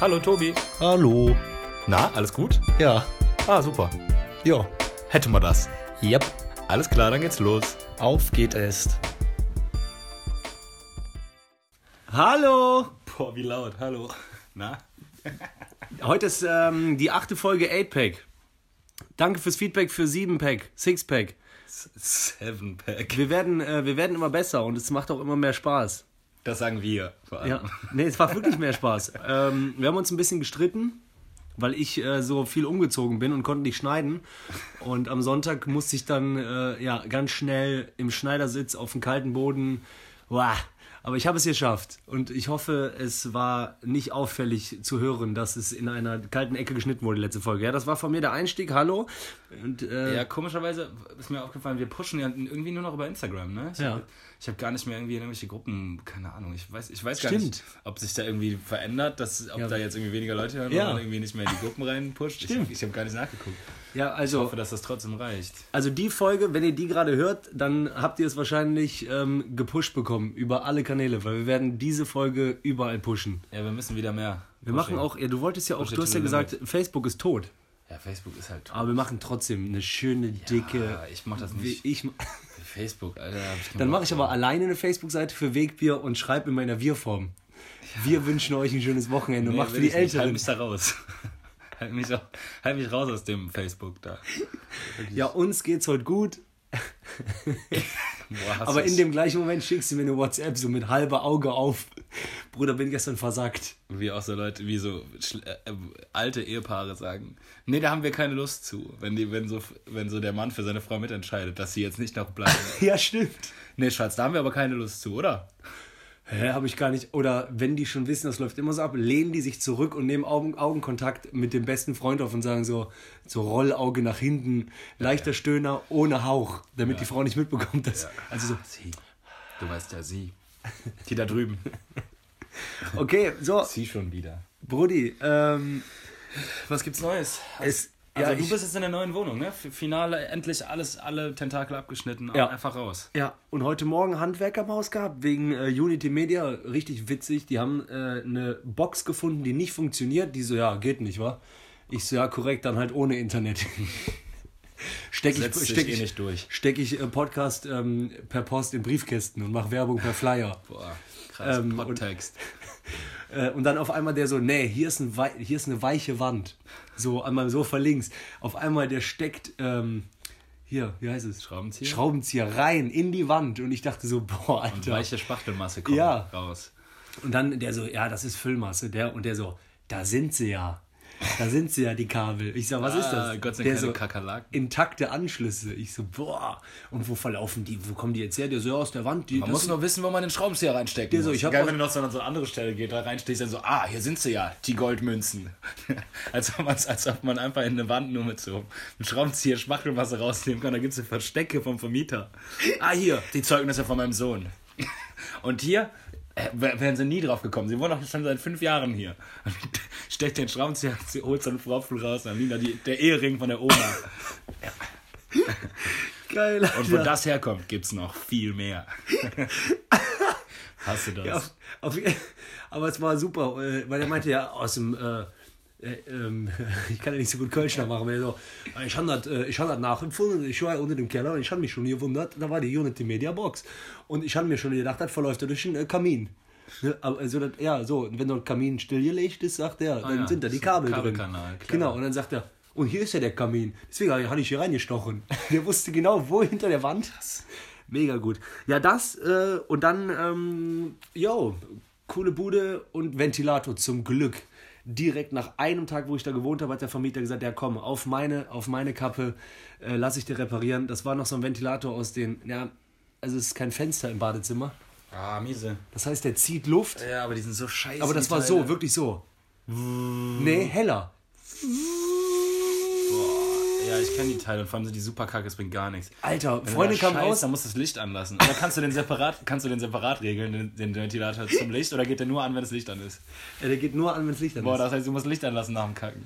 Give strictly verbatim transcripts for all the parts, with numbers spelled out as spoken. Hallo Tobi. Hallo. Na, alles gut? Ja. Ah, super. Jo. Hätten wir das. Yep. Alles klar, dann geht's los. Auf geht es. Hallo. Boah, wie laut. Hallo. Na? Heute ist ähm, die achte Folge eight-Pack. Danke fürs Feedback für sieben-Pack, six-Pack. seven-Pack. Wir werden, äh, wir werden immer besser und es macht auch immer mehr Spaß. Das sagen wir vor allem. Ja. Nee, es macht wirklich mehr Spaß. Ähm, wir haben uns ein bisschen gestritten, weil ich äh, so viel umgezogen bin und konnte nicht schneiden. Und am Sonntag musste ich dann äh, ja, ganz schnell im Schneidersitz auf dem kalten Boden. Wow. Aber ich habe es geschafft und ich hoffe, es war nicht auffällig zu hören, dass es in einer kalten Ecke geschnitten wurde, die letzte Folge. Ja, das war von mir der Einstieg, hallo. Und, äh, ja, komischerweise ist mir aufgefallen, wir pushen ja irgendwie nur noch über Instagram, ne? Ich ja. habe hab gar nicht mehr irgendwie in irgendwelche Gruppen, keine Ahnung, ich weiß, ich weiß gar Stimmt. nicht, ob sich da irgendwie verändert, dass, ob ja. da jetzt irgendwie weniger Leute hören ja. oder irgendwie nicht mehr in die Gruppen reinpusht. Stimmt. Ich, ich habe gar nicht nachgeguckt. Ja, also, ich hoffe, dass das trotzdem reicht. Also die Folge, wenn ihr die gerade hört, dann habt ihr es wahrscheinlich ähm, gepusht bekommen über alle Kanäle, weil wir werden diese Folge überall pushen. Ja, wir müssen wieder mehr. Wir pushen. Machen auch, ja, du wolltest ja auch, pushen du hast ja gesagt, mit. Facebook ist tot. Ja, Facebook ist halt tot. Aber wir machen trotzdem eine schöne, dicke... Ja, ich mach das nicht. Ich, Facebook, Alter. Ich dann mache ich aber alleine eine Facebook-Seite für Wegbier und schreibe in meiner Wir-Form. Ja. Wir wünschen euch ein schönes Wochenende. Nee, macht für die Älteren. Ich halte mich da raus. Halt mich, auch, halt mich raus aus dem Facebook da. Wirklich. Ja, uns geht's heute gut. Boah, aber in dem gleichen Moment schickst du mir eine WhatsApp so mit halber Auge auf. Bruder, bin gestern versackt. Wie auch so Leute, wie so äh, alte Ehepaare sagen, nee, da haben wir keine Lust zu. Wenn, die, wenn, so, wenn so der Mann für seine Frau mitentscheidet, dass sie jetzt nicht noch bleibt. Ja, stimmt. Nee, Schatz, da haben wir aber keine Lust zu, oder? Hä, habe ich gar nicht. Oder wenn die schon wissen, das läuft immer so ab, lehnen die sich zurück und nehmen Augen, Augenkontakt mit dem besten Freund auf und sagen so, so Rollauge nach hinten, leichter ja, ja. Stöhner ohne Hauch, damit ja. die Frau nicht mitbekommt, dass... Ja. Also so, sie. Du weißt ja, sie. Die da drüben. Okay, so. Sie schon wieder. Brudi, ähm... was gibt's Neues? Es... Also ja, du ich, bist jetzt in der neuen Wohnung, ne? Finale, endlich alles, alle Tentakel abgeschnitten, ja. einfach raus. Ja, und heute Morgen Handwerker im Haus gehabt, wegen äh, Unity Media, richtig witzig. Die haben äh, eine Box gefunden, die nicht funktioniert. Die so, ja, geht nicht, wa? Ich so, ja, korrekt, dann halt ohne Internet. Stecke ich, steck ich, eh nicht durch. Steck ich äh, Podcast ähm, per Post in Briefkästen und mache Werbung per Flyer. Boah, krass, ähm, Podtext. Und, äh, und dann auf einmal der so, nee, hier ist, ein Wei- hier ist eine weiche Wand. So an meinem Sofa links. Auf einmal der steckt, ähm, hier, wie heißt es? Schraubenzieher? Schraubenzieher rein in die Wand. Und ich dachte so, boah, Alter. Und weiche Spachtelmasse kommt ja. raus. Und dann der so, ja, das ist Füllmasse. Der, und der so, da sind sie ja. Da sind sie ja, die Kabel. Ich sag, was ah, ist das? Gott sei Dank so, Kakerlaken. Intakte Anschlüsse. Ich so, boah. Und wo verlaufen die? Wo kommen die jetzt her? Der so, ja, aus der Wand. Die, man muss nur wissen, wo man den Schraubenzieher reinsteckt. Der so, ich hab geil, auch, wenn du noch so an so eine andere Stelle geht, da reinstehst, dann so, ah, hier sind sie ja, die Goldmünzen. als, ob als ob man einfach in eine Wand nur mit so einem Schraubenzieher Schmachtelmasse rausnehmen kann. Da gibt es ja Verstecke vom Vermieter. Ah, hier, die Zeugnisse von meinem Sohn. Und hier... wären sie nie drauf gekommen. Sie wohnen auch schon seit fünf Jahren hier. Steckt den Schraubenzieher, sie holt so einen Pfropfen raus, dann liegt da die, der Ehering von der Oma. Geil, Alter. Und wo das herkommt, gibt's noch viel mehr. Hast du das? Ja, auf, auf, aber es war super, weil er meinte ja aus dem... Äh, Äh, ähm, ich kann ja nicht so gut Kölschner machen, weil so, ich habe das äh, hab nachempfunden, ich war unter dem Keller und ich habe mich schon gewundert, da war die Unity Media Box und ich habe mir schon gedacht, das verläuft durch den äh, Kamin. Ne? Also, das, ja, so, und wenn der Kamin stillgelegt ist, sagt er, dann ah, ja. sind da die Kabel so drin. Klar. Genau, und dann sagt er, und hier ist ja der Kamin, deswegen habe ich hier reingestochen. Der wusste genau, wo hinter der Wand ist. Mega gut. Ja, das äh, und dann, ähm, yo, coole Bude und Ventilator zum Glück. Direkt nach einem Tag, wo ich da gewohnt habe, hat der Vermieter gesagt, ja komm, auf meine, auf meine Kappe äh, lasse ich dir reparieren. Das war noch so ein Ventilator aus den, ja, also es ist kein Fenster im Badezimmer. Ah, miese. Das heißt, der zieht Luft. Ja, aber die sind so scheiße. Aber das war Teile. so, wirklich so. Nee, heller. Boah, ja, ich kenne die Teile und vor allem sind die super kacke, es bringt gar nichts. Alter, wenn Freunde kamen raus. Dann musst du das Licht anlassen. Oder kannst du den separat, kannst du den separat regeln, den, den Ventilator zum Licht, oder geht der nur an, wenn das Licht an ist? Ja, der geht nur an, wenn das Licht an Boah, ist. Boah, das heißt, du musst Licht anlassen nach dem Kacken.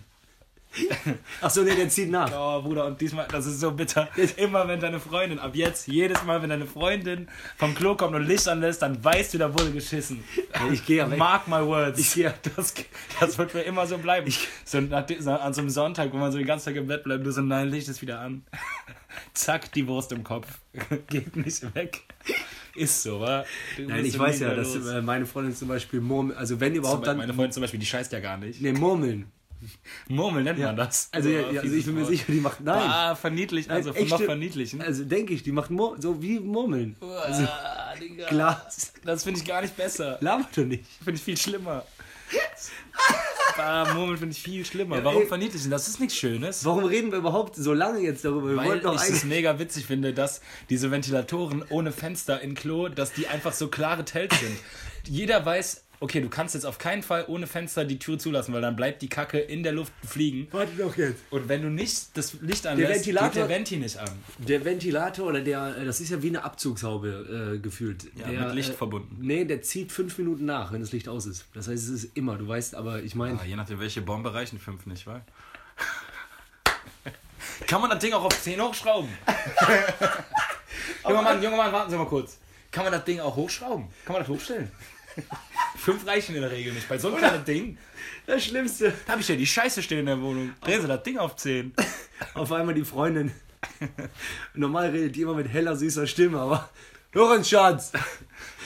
Achso, nee, der zieht nach. Oh, Bruder, und diesmal, das ist so bitter. Immer wenn deine Freundin, ab jetzt, jedes Mal, wenn deine Freundin vom Klo kommt und Licht anlässt, dann weißt du, da wurde geschissen. Ich gehe ja weg. Mark my words. Ich gehe das, das wird mir immer so bleiben. Ich, so nach, an so einem Sonntag, wo man so den ganzen Tag im Bett bleibt, du so, nein, Licht ist wieder an. Zack, die Wurst im Kopf. Geht nicht weg. Ist so, wa? Du Nein, ich weiß ja, dass los. meine Freundin zum Beispiel murmeln, also wenn überhaupt dann... Meine Freundin zum Beispiel, die scheißt ja gar nicht. Nee, murmeln. Murmeln nennt ja. man das. Also, ja, ja, also ich bin mir sicher, die macht... Nein. Ah, verniedlichen, also Nein, echte, noch verniedlichen. Also denke ich, die macht Mur- so wie murmeln. Uah, also, Digga. Klaas. Das finde ich gar nicht besser. Laber doch nicht. Finde ich viel schlimmer. Ah, Murmeln finde ich viel schlimmer. Ja, Warum ey, verniedlichen? Das ist nichts Schönes. Warum reden wir überhaupt so lange jetzt darüber? Wir Weil ich eigentlich... es mega witzig finde, dass diese Ventilatoren ohne Fenster in Klo, dass die einfach so klare Tells sind. Jeder weiß... Okay, du kannst jetzt auf keinen Fall ohne Fenster die Tür zulassen, weil dann bleibt die Kacke in der Luft fliegen. Warte doch jetzt. Und wenn du nicht das Licht anlässt, geht der Venti nicht an. Der Ventilator oder der, das ist ja wie eine Abzugshaube äh, gefühlt. Ja, der, mit Licht äh, verbunden. Nee, der zieht fünf Minuten nach, wenn das Licht aus ist. Das heißt, es ist immer, du weißt, aber ich meine... Ah, je nachdem, welche Bombe reichen fünf nicht, weil... Kann man das Ding auch auf zehn hochschrauben? Junger Mann, junger Mann, warten Sie mal kurz. Kann man das Ding auch hochschrauben? Kann man das hochstellen? Fünf reichen in der Regel nicht. Bei so einem kleinen Ding. Das Schlimmste. Da habe ich ja die Scheiße stehen in der Wohnung. Drehen Sie das Ding auf zehn. Auf einmal die Freundin. Normal redet die immer mit heller, süßer Stimme, aber... Lorenz, Schatz!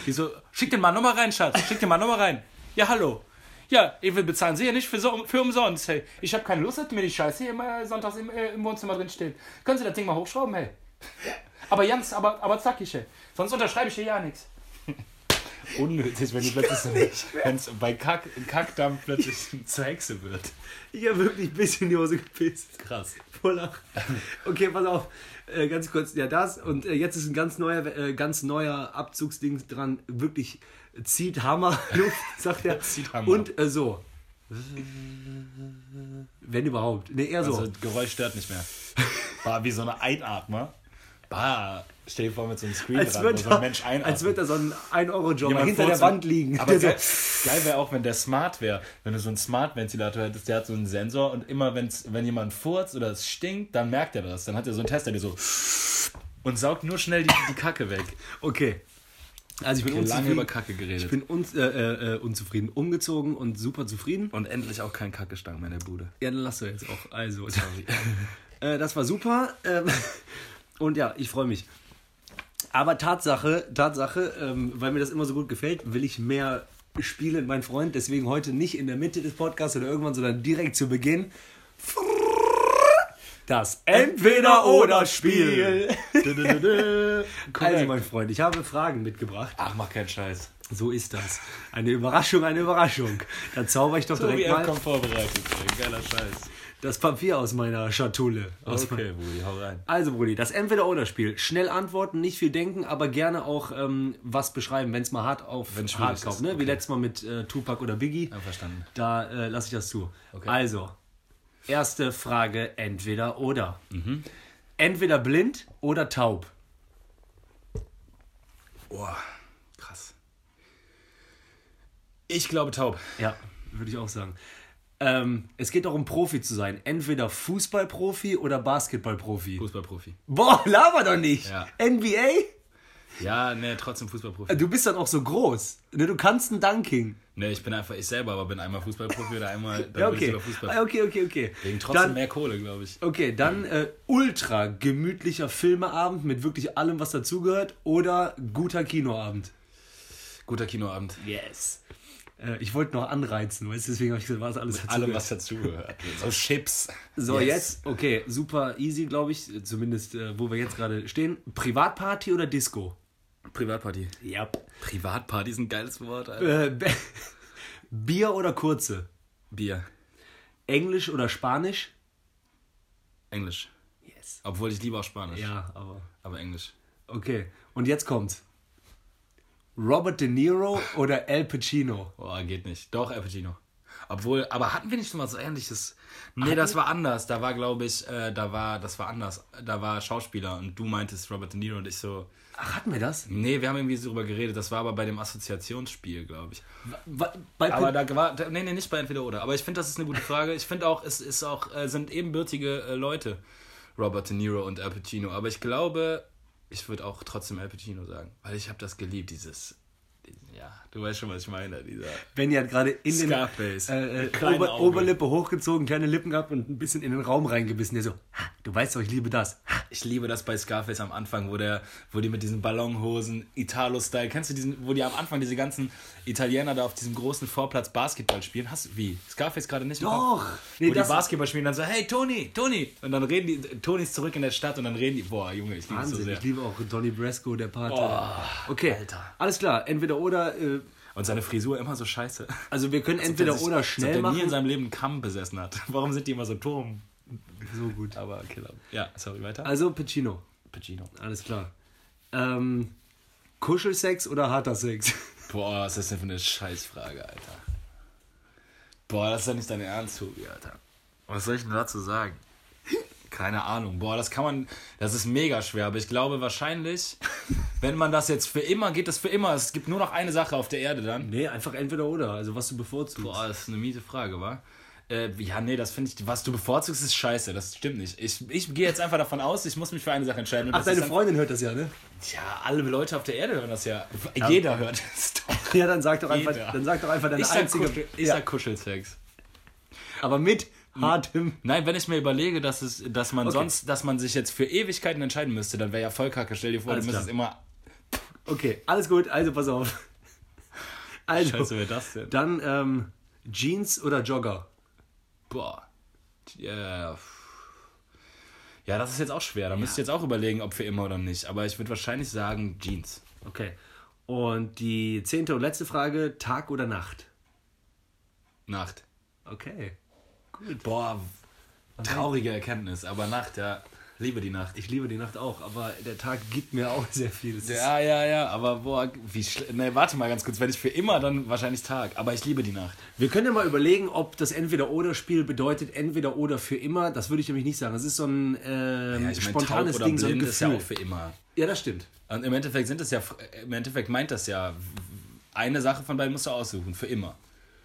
Die so, schick den Mann nochmal rein, Schatz. Schick den Mann nochmal rein. Ja, hallo. Ja, ich will bezahlen Sie ja nicht für, so, für umsonst, hey. Ich habe keine Lust, dass mir die Scheiße hier immer sonntags im, äh, im Wohnzimmer drin steht. Können Sie das Ding mal hochschrauben, hey? Aber Jans, aber, aber zackig, hey. Sonst unterschreibe ich hier ja nichts. Unnötig, wenn du plötzlich bei Kack, Kackdampf plötzlich zur Hexe wird. Ich habe wirklich ein bisschen in die Hose gepisst. Krass. Voller. Okay, pass auf. Äh, ganz kurz. Ja, das. Und äh, jetzt ist ein ganz neuer, äh, ganz neuer Abzugsding dran. Wirklich zieht Hammer Luft, sagt er. Zieht Hammer. Und äh, so. Wenn überhaupt. Ne, eher so. Also, das Geräusch stört nicht mehr. War wie so eine Einatmer. Bah. Stell dir vor, mit so einem Screen als dran, wird wo da, so ein Mensch einatmet. Als würde da so ein ein-Euro-Job hinter der Wand liegen. Aber geil, geil wäre auch, wenn der smart wäre. Wenn du so einen Smart-Ventilator hättest, der hat so einen Sensor und immer, wenn's, wenn jemand furzt oder es stinkt, dann merkt er das. Dann hat er so einen Tester, der so und saugt nur schnell die, die Kacke weg. Okay. Also ich bin okay, lange über Kacke geredet. Ich bin unz- äh, äh, unzufrieden. Umgezogen und super zufrieden. Und endlich auch kein Kackestank mehr in der Bude. Ja, dann lass du jetzt auch. Also, sorry. äh, das war super. Ähm, und ja, ich freue mich. Aber Tatsache, Tatsache, ähm, weil mir das immer so gut gefällt, will ich mehr spielen, mein Freund. Deswegen heute nicht in der Mitte des Podcasts oder irgendwann, sondern direkt zu Beginn. Das Entweder-Oder-Spiel. Also, mein Freund, ich habe Fragen mitgebracht. Ach, mach keinen Scheiß. So ist das. Eine Überraschung, eine Überraschung. Da zauber ich doch so direkt mal. Kommt vorbereitet. Geiler Scheiß. Das Papier aus meiner Schatulle. Aus okay, Brudi, hau rein. Also, Brudi, das Entweder-Oder-Spiel. Schnell antworten, nicht viel denken, aber gerne auch ähm, was beschreiben, wenn es mal hart auf wenn's hart kommt. Ne? Okay. Wie letztes Mal mit äh, Tupac oder Biggie. Ja, verstanden. Da äh, lasse ich das zu. Okay. Also, erste Frage, Entweder-Oder. Mhm. Entweder blind oder taub. Boah, krass. Ich glaube taub. Ja, würde ich auch sagen. Ähm, es geht darum, Profi zu sein. Entweder Fußballprofi oder Basketballprofi. Fußballprofi. Boah, laber doch nicht. Ja. N B A? Ja, ne, trotzdem Fußballprofi. Du bist dann auch so groß. Ne, du kannst ein Dunking. Ne, ich bin einfach ich selber, aber bin einmal Fußballprofi oder einmal dann ja, okay. Bin ich sogar Fußball. Okay, okay, okay. Wegen trotzdem dann, mehr Kohle, glaube ich. Okay, dann äh, ultra gemütlicher Filmeabend mit wirklich allem, was dazugehört oder guter Kinoabend. Guter Kinoabend. Yes. Ich wollte noch anreizen, weißt du, deswegen habe ich gesagt, was alles dazu allem, was dazugehört. So Chips. So, yes. Jetzt, okay, super easy, glaube ich, zumindest äh, wo wir jetzt gerade stehen. Privatparty oder Disco? Privatparty. Ja. Privatparty ist ein geiles Wort, Alter. Äh, B- Bier oder kurze? Bier. Englisch oder Spanisch? Englisch. Yes. Obwohl ich lieber auch Spanisch. Ja, aber. Aber Englisch. Okay, und jetzt kommt's. Robert De Niro oder Al Pacino? Boah, geht nicht. Doch, Al Pacino. Obwohl, aber hatten wir nicht schon mal so ähnliches? Nee, hatten das war anders. Da war, glaube ich, äh, da war, das war anders. Da war Schauspieler und du meintest Robert De Niro und ich so. Ach, hatten wir das? Nee, wir haben irgendwie so drüber geredet. Das war aber bei dem Assoziationsspiel, glaube ich. Bei, bei aber da war, da, nee, nee, nicht bei entweder oder. Aber ich finde, das ist eine gute Frage. Ich finde auch, es ist auch, äh, sind ebenbürtige äh, Leute, Robert De Niro und Al Pacino. Aber ich glaube, ich würde auch trotzdem Al Pacino sagen, weil ich habe das geliebt, dieses. Ja, du weißt schon, was ich meine. Dieser Benny hat gerade in Scarface. den äh, äh, Ober, Oberlippe hochgezogen, kleine Lippen gehabt und ein bisschen in den Raum reingebissen. Der so, du weißt doch, ich liebe das. Ich liebe das bei Scarface am Anfang, wo der, wo die mit diesen Ballonhosen, Italo-Style, kennst du diesen, wo die am Anfang diese ganzen Italiener da auf diesem großen Vorplatz Basketball spielen? Hast du, wie? Scarface gerade nicht? Doch! Nee, wo die Basketball spielen und dann so, hey, Tony, Tony! Und dann reden die, Tony ist zurück in der Stadt und dann reden die, boah, Junge, ich liebe Wahnsinn, so sehr. Ich liebe auch Donny Brasco, der Pate. Oh, okay, Alter. Alles klar, entweder oder. Äh, und seine Frisur immer so scheiße. Also wir können also, entweder sich, oder schnell machen. Der nie in seinem Leben einen Kamm besessen hat. Warum sind die immer so Turm? So gut. Aber Killer. Ja, sorry, weiter. Also Pacino. Pacino. Alles klar. Ähm, Kuschelsex oder harter Sex? Boah, was ist das denn für eine Scheißfrage, Alter? Boah, das ist doch nicht dein Ernst, Tobi, Alter. Was soll ich denn dazu sagen? Keine Ahnung. Boah, das kann man... Das ist mega schwer, aber ich glaube wahrscheinlich... Wenn man das jetzt für immer, geht das für immer. Es gibt nur noch eine Sache auf der Erde dann. Nee, einfach entweder oder. Also was du bevorzugst. Boah, das ist eine miese Frage, wa? Äh, ja, nee, das finde ich... Was du bevorzugst, ist scheiße. Das stimmt nicht. Ich, ich gehe jetzt einfach davon aus, ich muss mich für eine Sache entscheiden. Und ach, das deine ist dann, Freundin hört das ja, ne? Ja, alle Leute auf der Erde hören das ja. ja. Jeder hört das doch. Ja, dann sag doch einfach, dann sag doch einfach deine ich einzige... Sag Kuschel, ich ja. sag Kuschelsex. Aber mit... Hartem. Nein, wenn ich mir überlege, dass es, dass man okay. sonst, dass man sich jetzt für Ewigkeiten entscheiden müsste, dann wäre ja voll kacke. Stell dir vor, alles du müsstest immer. Okay, alles gut, also pass auf. Also, Scheiße, wer das denn? Dann ähm, Jeans oder Jogger? Boah. Ja, ja, das ist jetzt auch schwer. Da ja. müsst ihr jetzt auch überlegen, ob für immer oder nicht. Aber ich würde wahrscheinlich sagen Jeans. Okay. Und die zehnte und letzte Frage, Tag oder Nacht? Nacht. Okay. Gut. Boah, traurige Erkenntnis, aber Nacht, ja, liebe die Nacht. Ich liebe die Nacht auch, aber der Tag gibt mir auch sehr viel. Das ja, ja, ja, aber boah, wie schl- ne, warte mal ganz kurz, wenn ich für immer, dann wahrscheinlich Tag, aber ich liebe die Nacht. Wir können ja mal überlegen, ob das Entweder-Oder-Spiel bedeutet Entweder oder für immer, das würde ich nämlich nicht sagen, das ist so ein ähm, ja, ich spontanes mein, Ding, so ein Gefühl. Ist ja auch für immer. Ja, das stimmt. Und im Endeffekt sind das ja, im Endeffekt meint das ja, eine Sache von beiden musst du aussuchen, für immer.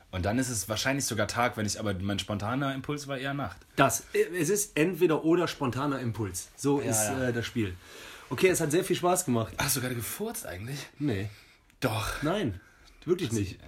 Und dann ist es wahrscheinlich sogar Tag, wenn ich, aber mein spontaner Impuls war eher Nacht. Das, es ist entweder oder spontaner Impuls. So ja, ist ja. Äh, das Spiel. Okay, es hat sehr viel Spaß gemacht. Hast du gerade gefurzt eigentlich? Nee. Doch. Nein, wirklich also, nicht.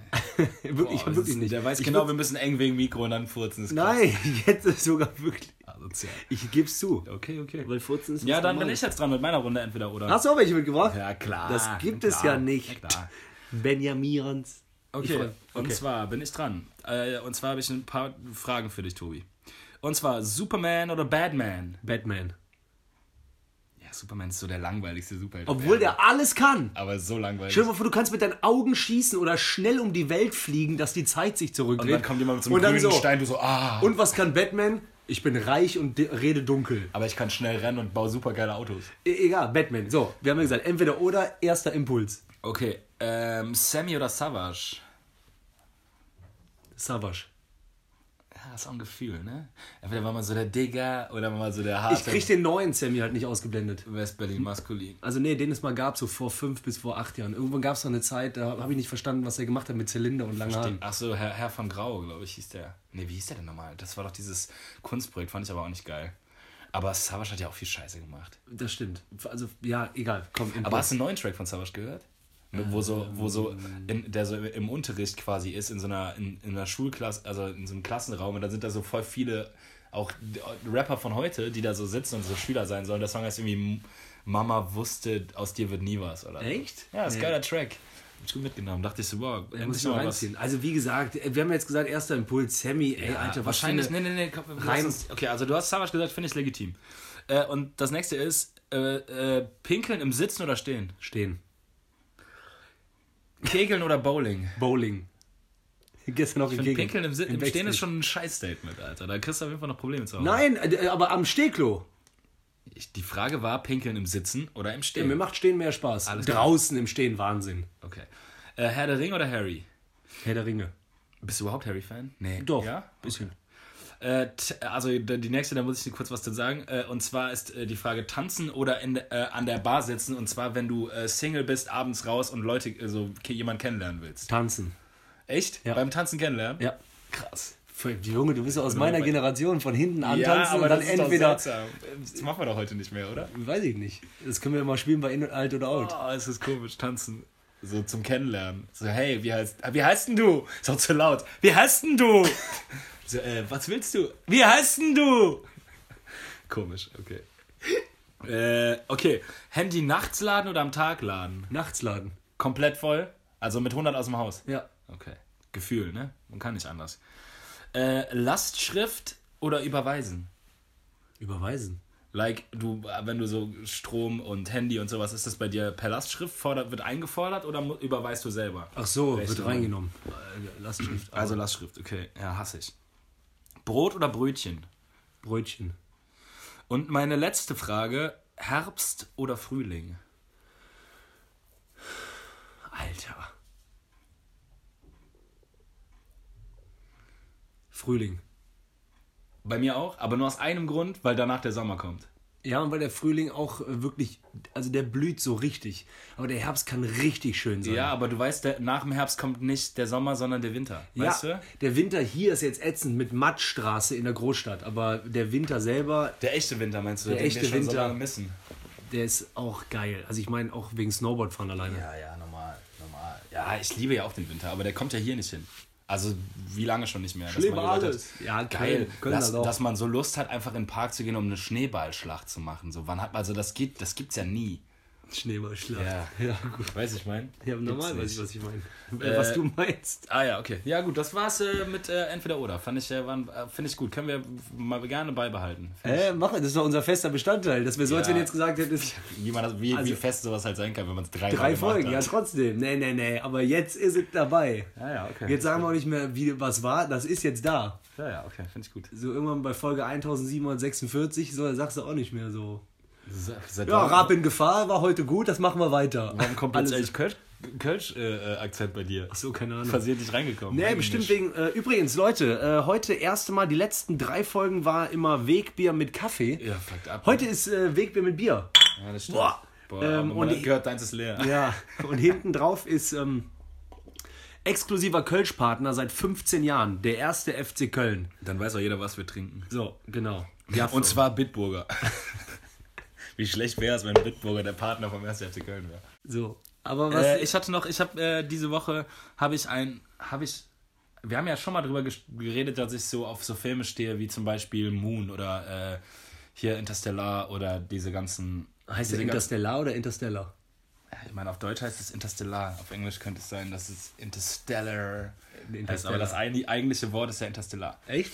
wirklich, boah, wirklich ist, nicht. Der weiß ich genau, wir müssen eng wegen Mikro und dann furzen. Ist krass. Nein, jetzt ist sogar wirklich. Asozial. Ich geb's zu. Okay, okay. Weil furzen ist ja, dann normal. Bin ich jetzt dran mit meiner Runde entweder oder. Hast du auch welche mitgebracht? Ja, klar. Das gibt klar. es ja nicht. Ja, Benjamirans. Okay, okay, und zwar bin ich dran. Äh, und zwar habe ich ein paar Fragen für dich, Tobi. Und zwar Superman oder Batman? Batman. Ja, Superman ist so der langweiligste Superheld. Obwohl der, der alles kann. Aber so langweilig. Stell dir mal vor, du kannst mit deinen Augen schießen oder schnell um die Welt fliegen, dass die Zeit sich zurückdreht. Und dann kommt jemand mit so einem grünen so, Stein, du so, ah. Und was kann Batman? Ich bin reich und de- rede dunkel. Aber ich kann schnell rennen und baue super geile Autos. E- egal, Batman. So, wir haben ja gesagt, entweder oder, erster Impuls. Okay, ähm, Sammy oder Savage? Savage. Ja, ist auch ein Gefühl, ne? Entweder war man so der Digger oder war man so der Harte. Ich krieg den neuen Sammy halt nicht ausgeblendet. West-Berlin maskulin. Also nee, den es mal gab, so vor fünf bis vor acht Jahren. Irgendwann gab es noch eine Zeit, da habe ich nicht verstanden, was er gemacht hat mit Zylinder und langen Haaren. Achso, Herr, Herr von Grau, glaube ich, hieß der. Nee, wie hieß der denn nochmal? Das war doch dieses Kunstprojekt, fand ich aber auch nicht geil. Aber Savage hat ja auch viel Scheiße gemacht. Das stimmt. Also, ja, egal. Komm, aber hast du einen neuen Track von Savage gehört? Wo so, wo so in, der so im Unterricht quasi ist, in so einer, in, in einer Schulklasse, also in so einem Klassenraum, und da sind da so voll viele auch Rapper von heute, die da so sitzen und so Schüler sein sollen. Der Song heißt irgendwie Mama wusste, aus dir wird nie was, oder? Echt? Ja, das ist ein geiler Track. Hab ich gut mitgenommen. Dachte ich so, wow, ja, muss ich noch reinziehen. Was. Also wie gesagt, wir haben jetzt gesagt, erster Impuls, Sammy, ey, ja, Alter, wahrscheinlich. Nee, nee, nee, komm, rein. Uns, okay, also du hast Savage gesagt, finde ich legitim. Äh, und das nächste ist, äh, äh, pinkeln im Sitzen oder stehen? Stehen. Kegeln oder Bowling? Bowling. Gestern noch gekegelt. Pinkeln im, Sit- im, im Stehen ist schon ein Scheiß-Statement, Alter. Da kriegst du auf jeden Fall noch Probleme zu haben. Nein, aber am Stehklo. Ich, die Frage war, pinkeln im Sitzen oder im Stehen? Ja, mir macht Stehen mehr Spaß. Alles draußen klar. Im Stehen, Wahnsinn. Okay. Äh, Herr der Ringe oder Harry? Herr der Ringe. Bist du überhaupt Harry-Fan? Nee. Doch, ja? Okay. Bisschen. Äh, t- also die nächste, da muss ich dir kurz was zu sagen. Äh, und zwar ist äh, die Frage tanzen oder in, äh, an der Bar sitzen. Und zwar, wenn du äh, Single bist, abends raus und Leute, also k- jemanden kennenlernen willst. Tanzen. Echt? Ja. Beim Tanzen kennenlernen? Ja. Krass. Junge, du bist ja aus oder meiner Generation, von hinten antanzen ja, aber und dann das ist entweder... Doch das machen wir doch heute nicht mehr, oder? Weiß ich nicht. Das können wir mal spielen bei In und Alt oder Out. Oh, es ist komisch, tanzen. So zum Kennenlernen. So, hey, wie heißt, wie heißt denn du? Ist auch zu laut. Wie heißt denn du? So, äh, was willst du? Wie heißt denn du? Komisch, okay. äh, okay. Handy nachts laden oder am Tag laden? Nachts laden. Komplett voll? Also mit hundert aus dem Haus? Ja. Okay. Gefühl, ne? Man kann nicht anders. Äh, Lastschrift oder überweisen? Überweisen. Like, du, wenn du so Strom und Handy und sowas, ist das bei dir per Lastschrift fordert, wird eingefordert oder überweist du selber? Ach so, Rechnung? Wird reingenommen. Lastschrift. Also Lastschrift, okay. Ja, hasse ich. Brot oder Brötchen? Brötchen. Und meine letzte Frage, Herbst oder Frühling? Alter. Frühling. Bei mir auch, aber nur aus einem Grund, weil danach der Sommer kommt. Ja, und weil der Frühling auch wirklich, also der blüht so richtig. Aber der Herbst kann richtig schön sein. Ja, aber du weißt, der, nach dem Herbst kommt nicht der Sommer, sondern der Winter. Ja, weißt du? Der Winter hier ist jetzt ätzend mit Mattstraße in der Großstadt. Aber der Winter selber... Der echte Winter, meinst du? Der den echte wir schon Winter, so lange missen. Der ist auch geil. Also ich meine, auch wegen Snowboardfahren alleine. Ja, ja, normal, normal. Ja, ich liebe ja auch den Winter, aber der kommt ja hier nicht hin. Also wie lange schon nicht mehr. Schlimm alles. Hat, ja, geil. Können, dass, das dass man so Lust hat, einfach in den Park zu gehen, um eine Schneeballschlacht zu machen. So, wann hat man, also das gibt es das ja nie. Schneeballschlacht. Ja, ja gut. Weiß ich mein? Ja, normal weiß ich, was ich meine. Äh, was du meinst. Ah ja, okay. Ja gut, das war's äh, mit äh, Entweder oder. Fand ich, äh, finde ich gut. Können wir mal gerne beibehalten. Äh, mach das ist doch unser fester Bestandteil. Dass wir so, ja. Als wenn jetzt gesagt hätten, ist, wie, man das, wie, also, wie fest sowas halt sein kann, wenn man es drei Drei Folgen, hat. Ja trotzdem. Nee, nee, nee. Aber jetzt ist es dabei. Ja, ja, okay. Jetzt sagen wir auch nicht mehr, wie was war. Das ist jetzt da. Ja, ja, okay. Finde ich gut. So irgendwann bei Folge eintausendsiebenhundertsechsundvierzig, so, da sagst du auch nicht mehr so. Seit ja, Rap in Gefahr, war heute gut, das machen wir weiter. Warum kommt jetzt eigentlich Kölsch, Kölsch-Akzent äh, bei dir? Achso, keine Ahnung. Versehentlich reingekommen. Nee, bestimmt wegen... Äh, übrigens, Leute, äh, heute erste Mal, die letzten drei Folgen war immer Wegbier mit Kaffee. Ja, fuckt ab. Heute ist äh, Wegbier mit Bier. Ja, das stimmt. Boah, Boah ähm, und ich, gehört, deins ist leer. Ja, und hinten drauf ist ähm, exklusiver Kölsch-Partner seit fünfzehn Jahren, der erste F C Köln. Dann weiß auch jeder, was wir trinken. So, genau. Ja, und zwar Bitburger. Wie schlecht wäre es, wenn Bitburger der Partner vom ersten F C Köln wäre. So, aber was... Äh, ich hatte noch, ich habe äh, diese Woche, habe ich ein, habe ich, wir haben ja schon mal drüber geredet, dass ich so auf so Filme stehe, wie zum Beispiel Moon oder äh, hier Interstellar oder diese ganzen... Heißt es Interstellar ganzen, oder Interstellar? Ich meine, auf Deutsch heißt es Interstellar, auf Englisch könnte es sein, dass es Interstellar, Interstellar. heißt, aber das ein, eigentliche Wort ist ja Interstellar. Echt?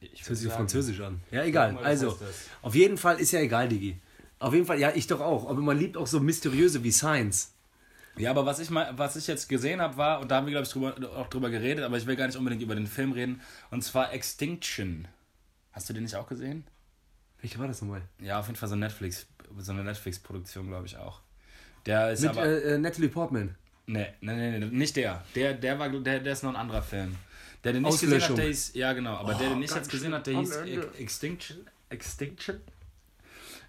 Das hört sich französisch an. Ja, egal. Mal, also, auf jeden Fall ist ja egal, Digi. Auf jeden Fall, ja, ich doch auch. Aber man liebt auch so mysteriöse wie Science. Ja, aber was ich mal, was ich jetzt gesehen habe, war, und da haben wir, glaube ich, drüber, auch drüber geredet, aber ich will gar nicht unbedingt über den Film reden, und zwar Extinction. Hast du den nicht auch gesehen? Welcher war das nochmal? Ja, auf jeden Fall so, Netflix, so eine Netflix-Produktion, glaube ich, auch. Der ist Mit aber, äh, Natalie Portman? Nee, nee, nee, nee, nicht der. Der, der, war, der. der ist noch ein anderer Film. Der, den nicht gesehen hat, der hieß... Ja, genau. Aber oh, der, den ich jetzt gesehen habe, der hieß Extinction. Extinction?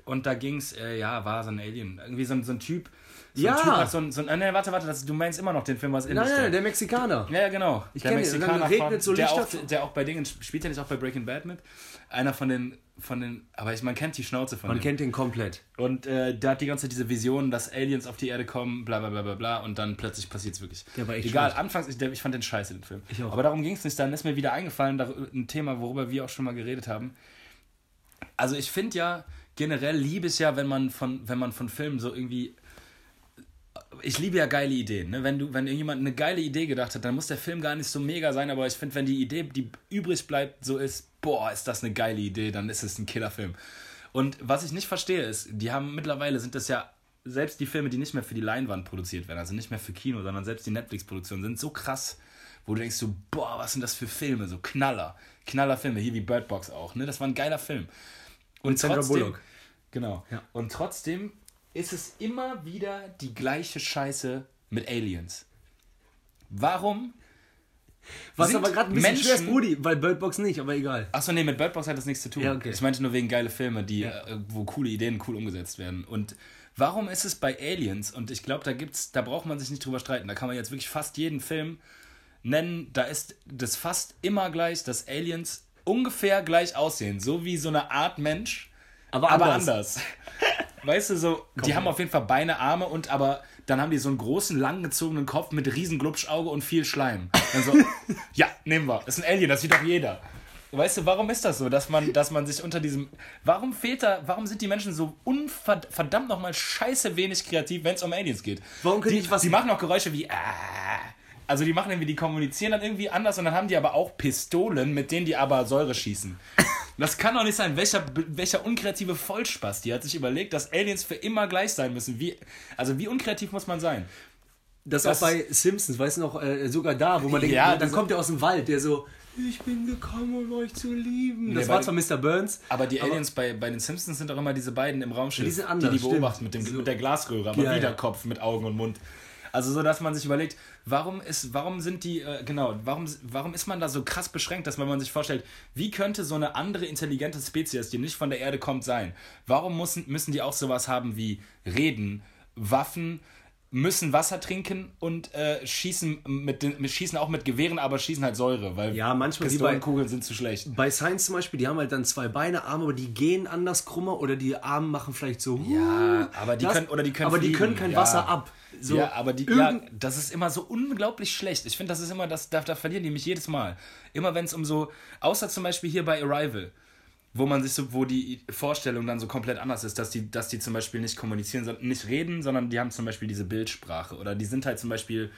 Und da ging's, äh, ja, war so ein Alien. Irgendwie so ein, so ein Typ. So ja. Ein typ hat so ein, so ein, nee, warte, warte, das, du meinst immer noch den Film, was in Nein, nein, der Mexikaner. Ja, genau. Ich der Mexikaner den, von, so der, auch, der auch bei Dingen, spielt er nicht auch bei Breaking Bad mit? Einer von den, von den, aber ich, man kennt die Schnauze von Man dem. kennt den komplett. Und äh, der hat die ganze Zeit diese Vision, dass Aliens auf die Erde kommen, bla bla bla bla bla, und dann plötzlich passiert's wirklich. Der war echt Egal, schlecht. Anfangs, ich, der, ich fand den scheiße, den Film. Ich auch. Aber darum ging's nicht, dann ist mir wieder eingefallen, da, ein Thema, worüber wir auch schon mal geredet haben. Also ich finde ja... Generell liebe ich ja, wenn man von, wenn man von Filmen so irgendwie... Ich liebe ja geile Ideen. Ne? Wenn du, wenn irgendjemand eine geile Idee gedacht hat, dann muss der Film gar nicht so mega sein, aber ich finde, wenn die Idee, die übrig bleibt, so ist, boah, ist das eine geile Idee, dann ist es ein Killerfilm. Und was ich nicht verstehe ist, die haben mittlerweile, sind das ja selbst die Filme, die nicht mehr für die Leinwand produziert werden, also nicht mehr für Kino, sondern selbst die Netflix-Produktionen sind so krass, wo du denkst so, boah, was sind das für Filme, so Knaller. Knallerfilme, hier wie Bird Box auch. Ne? Das war ein geiler Film. Und trotzdem, genau. Ja. Und trotzdem ist es immer wieder die gleiche Scheiße mit Aliens. Warum Was aber gerade ein bisschen Menschen, schwer ist, Brudi, weil Bird Box nicht, aber egal. Achso, nee, mit Bird Box hat das nichts zu tun. Ja, okay. Ich meinte nur wegen geile Filme, die, ja. wo coole Ideen cool umgesetzt werden. Und warum ist es bei Aliens, und ich glaube, da gibt's, da braucht man sich nicht drüber streiten, da kann man jetzt wirklich fast jeden Film nennen, da ist das fast immer gleich, dass Aliens ungefähr gleich aussehen, so wie so eine Art Mensch, aber anders. Aber anders. Weißt du, so, Komm, die haben ja. auf jeden Fall Beine, Arme und aber dann haben die so einen großen, langgezogenen Kopf mit riesen Glubschauge und viel Schleim. Dann so, ja, nehmen wir. Das ist ein Alien, das sieht doch jeder. Weißt du, warum ist das so, dass man, dass man sich unter diesem... Warum fehlt da... Warum sind die Menschen so unverd, verdammt nochmal scheiße wenig kreativ, wenn es um Aliens geht? Warum können die nicht was... Die machen auch Geräusche wie... Ah. Also die machen irgendwie, die kommunizieren dann irgendwie anders und dann haben die aber auch Pistolen, mit denen die aber Säure schießen. Das kann doch nicht sein. Welcher, welcher unkreative Vollspaß, die hat sich überlegt, dass Aliens für immer gleich sein müssen. Wie, also wie unkreativ muss man sein? Das, das auch bei Simpsons, weißt du noch, äh, sogar da, wo man denkt, ja, dann so kommt der aus dem Wald, der so, ich bin gekommen, um euch zu lieben. Nee, das war zwar Mister Burns. Aber die Aliens aber bei, bei den Simpsons sind auch immer diese beiden im Raumschiff, die, sind anders, die, die beobachten mit, dem, so. mit der Glasröhre, aber ja, wieder ja. Kopf mit Augen und Mund. Also so, dass man sich überlegt, warum ist, warum sind die, äh, genau, warum, warum ist man da so krass beschränkt, dass man, wenn man sich vorstellt, wie könnte so eine andere intelligente Spezies, die nicht von der Erde kommt, sein? Warum müssen, müssen die auch sowas haben wie Reden, Waffen, müssen Wasser trinken und äh, schießen mit den, mit, schießen auch mit Gewehren, aber schießen halt Säure, weil ja, manchmal Pistolenkugeln sind zu schlecht. Bei Science zum Beispiel, die haben halt dann zwei Beine, Arme, aber die gehen anders krummer oder die Arme machen vielleicht so. Ja, aber die das, können oder die können. Aber fliegen. Die können kein ja. Wasser ab. So ja, aber die, ja, das ist immer so unglaublich schlecht. Ich finde, das ist immer, das da, da verlieren die mich jedes Mal. Immer wenn es um so, außer zum Beispiel hier bei Arrival, wo man sich so, wo die Vorstellung dann so komplett anders ist, dass die, dass die zum Beispiel nicht kommunizieren, nicht reden, sondern die haben zum Beispiel diese Bildsprache oder die sind halt zum Beispiel,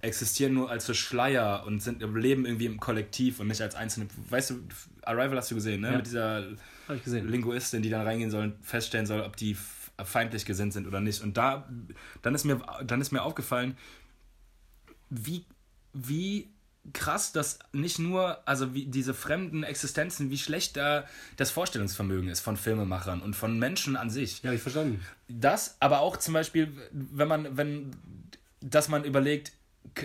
existieren nur als so Schleier und sind, leben irgendwie im Kollektiv und nicht als einzelne, weißt du, Arrival hast du gesehen, ne? Ja. Mit dieser hab ich gesehen. Linguistin, die dann reingehen soll und feststellen soll, ob die feindlich gesinnt sind oder nicht. Und da, dann ist mir, dann ist mir aufgefallen, wie, wie krass das nicht nur, also wie diese fremden Existenzen, wie schlecht da das Vorstellungsvermögen ist von Filmemachern und von Menschen an sich. Ja, ich verstanden. Das, aber auch zum Beispiel, wenn man, wenn, dass man überlegt,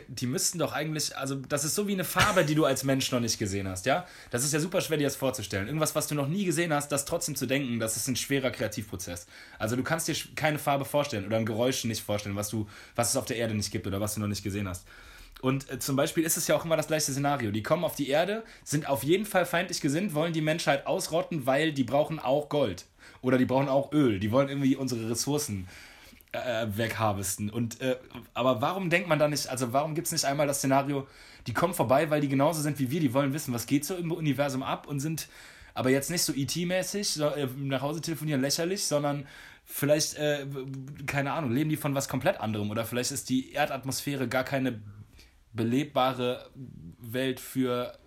die müssten doch eigentlich, also das ist so wie eine Farbe, die du als Mensch noch nicht gesehen hast, ja? Das ist ja super schwer, dir das vorzustellen. Irgendwas, was du noch nie gesehen hast, das trotzdem zu denken, das ist ein schwerer Kreativprozess. Also du kannst dir keine Farbe vorstellen oder ein Geräusch nicht vorstellen, was du, was es auf der Erde nicht gibt oder was du noch nicht gesehen hast. Und äh, zum Beispiel ist es ja auch immer das gleiche Szenario. Die kommen auf die Erde, sind auf jeden Fall feindlich gesinnt, wollen die Menschheit ausrotten, weil die brauchen auch Gold. Oder die brauchen auch Öl. Die wollen irgendwie unsere Ressourcen äh, wegharvesten. Und, äh, aber warum denkt man da nicht, also warum gibt es nicht einmal das Szenario, die kommen vorbei, weil die genauso sind wie wir, die wollen wissen, was geht so im Universum ab und sind aber jetzt nicht so E T-mäßig, so, äh, nach Hause telefonieren lächerlich, sondern vielleicht, äh, keine Ahnung, leben die von was komplett anderem oder vielleicht ist die Erdatmosphäre gar keine belebbare Welt für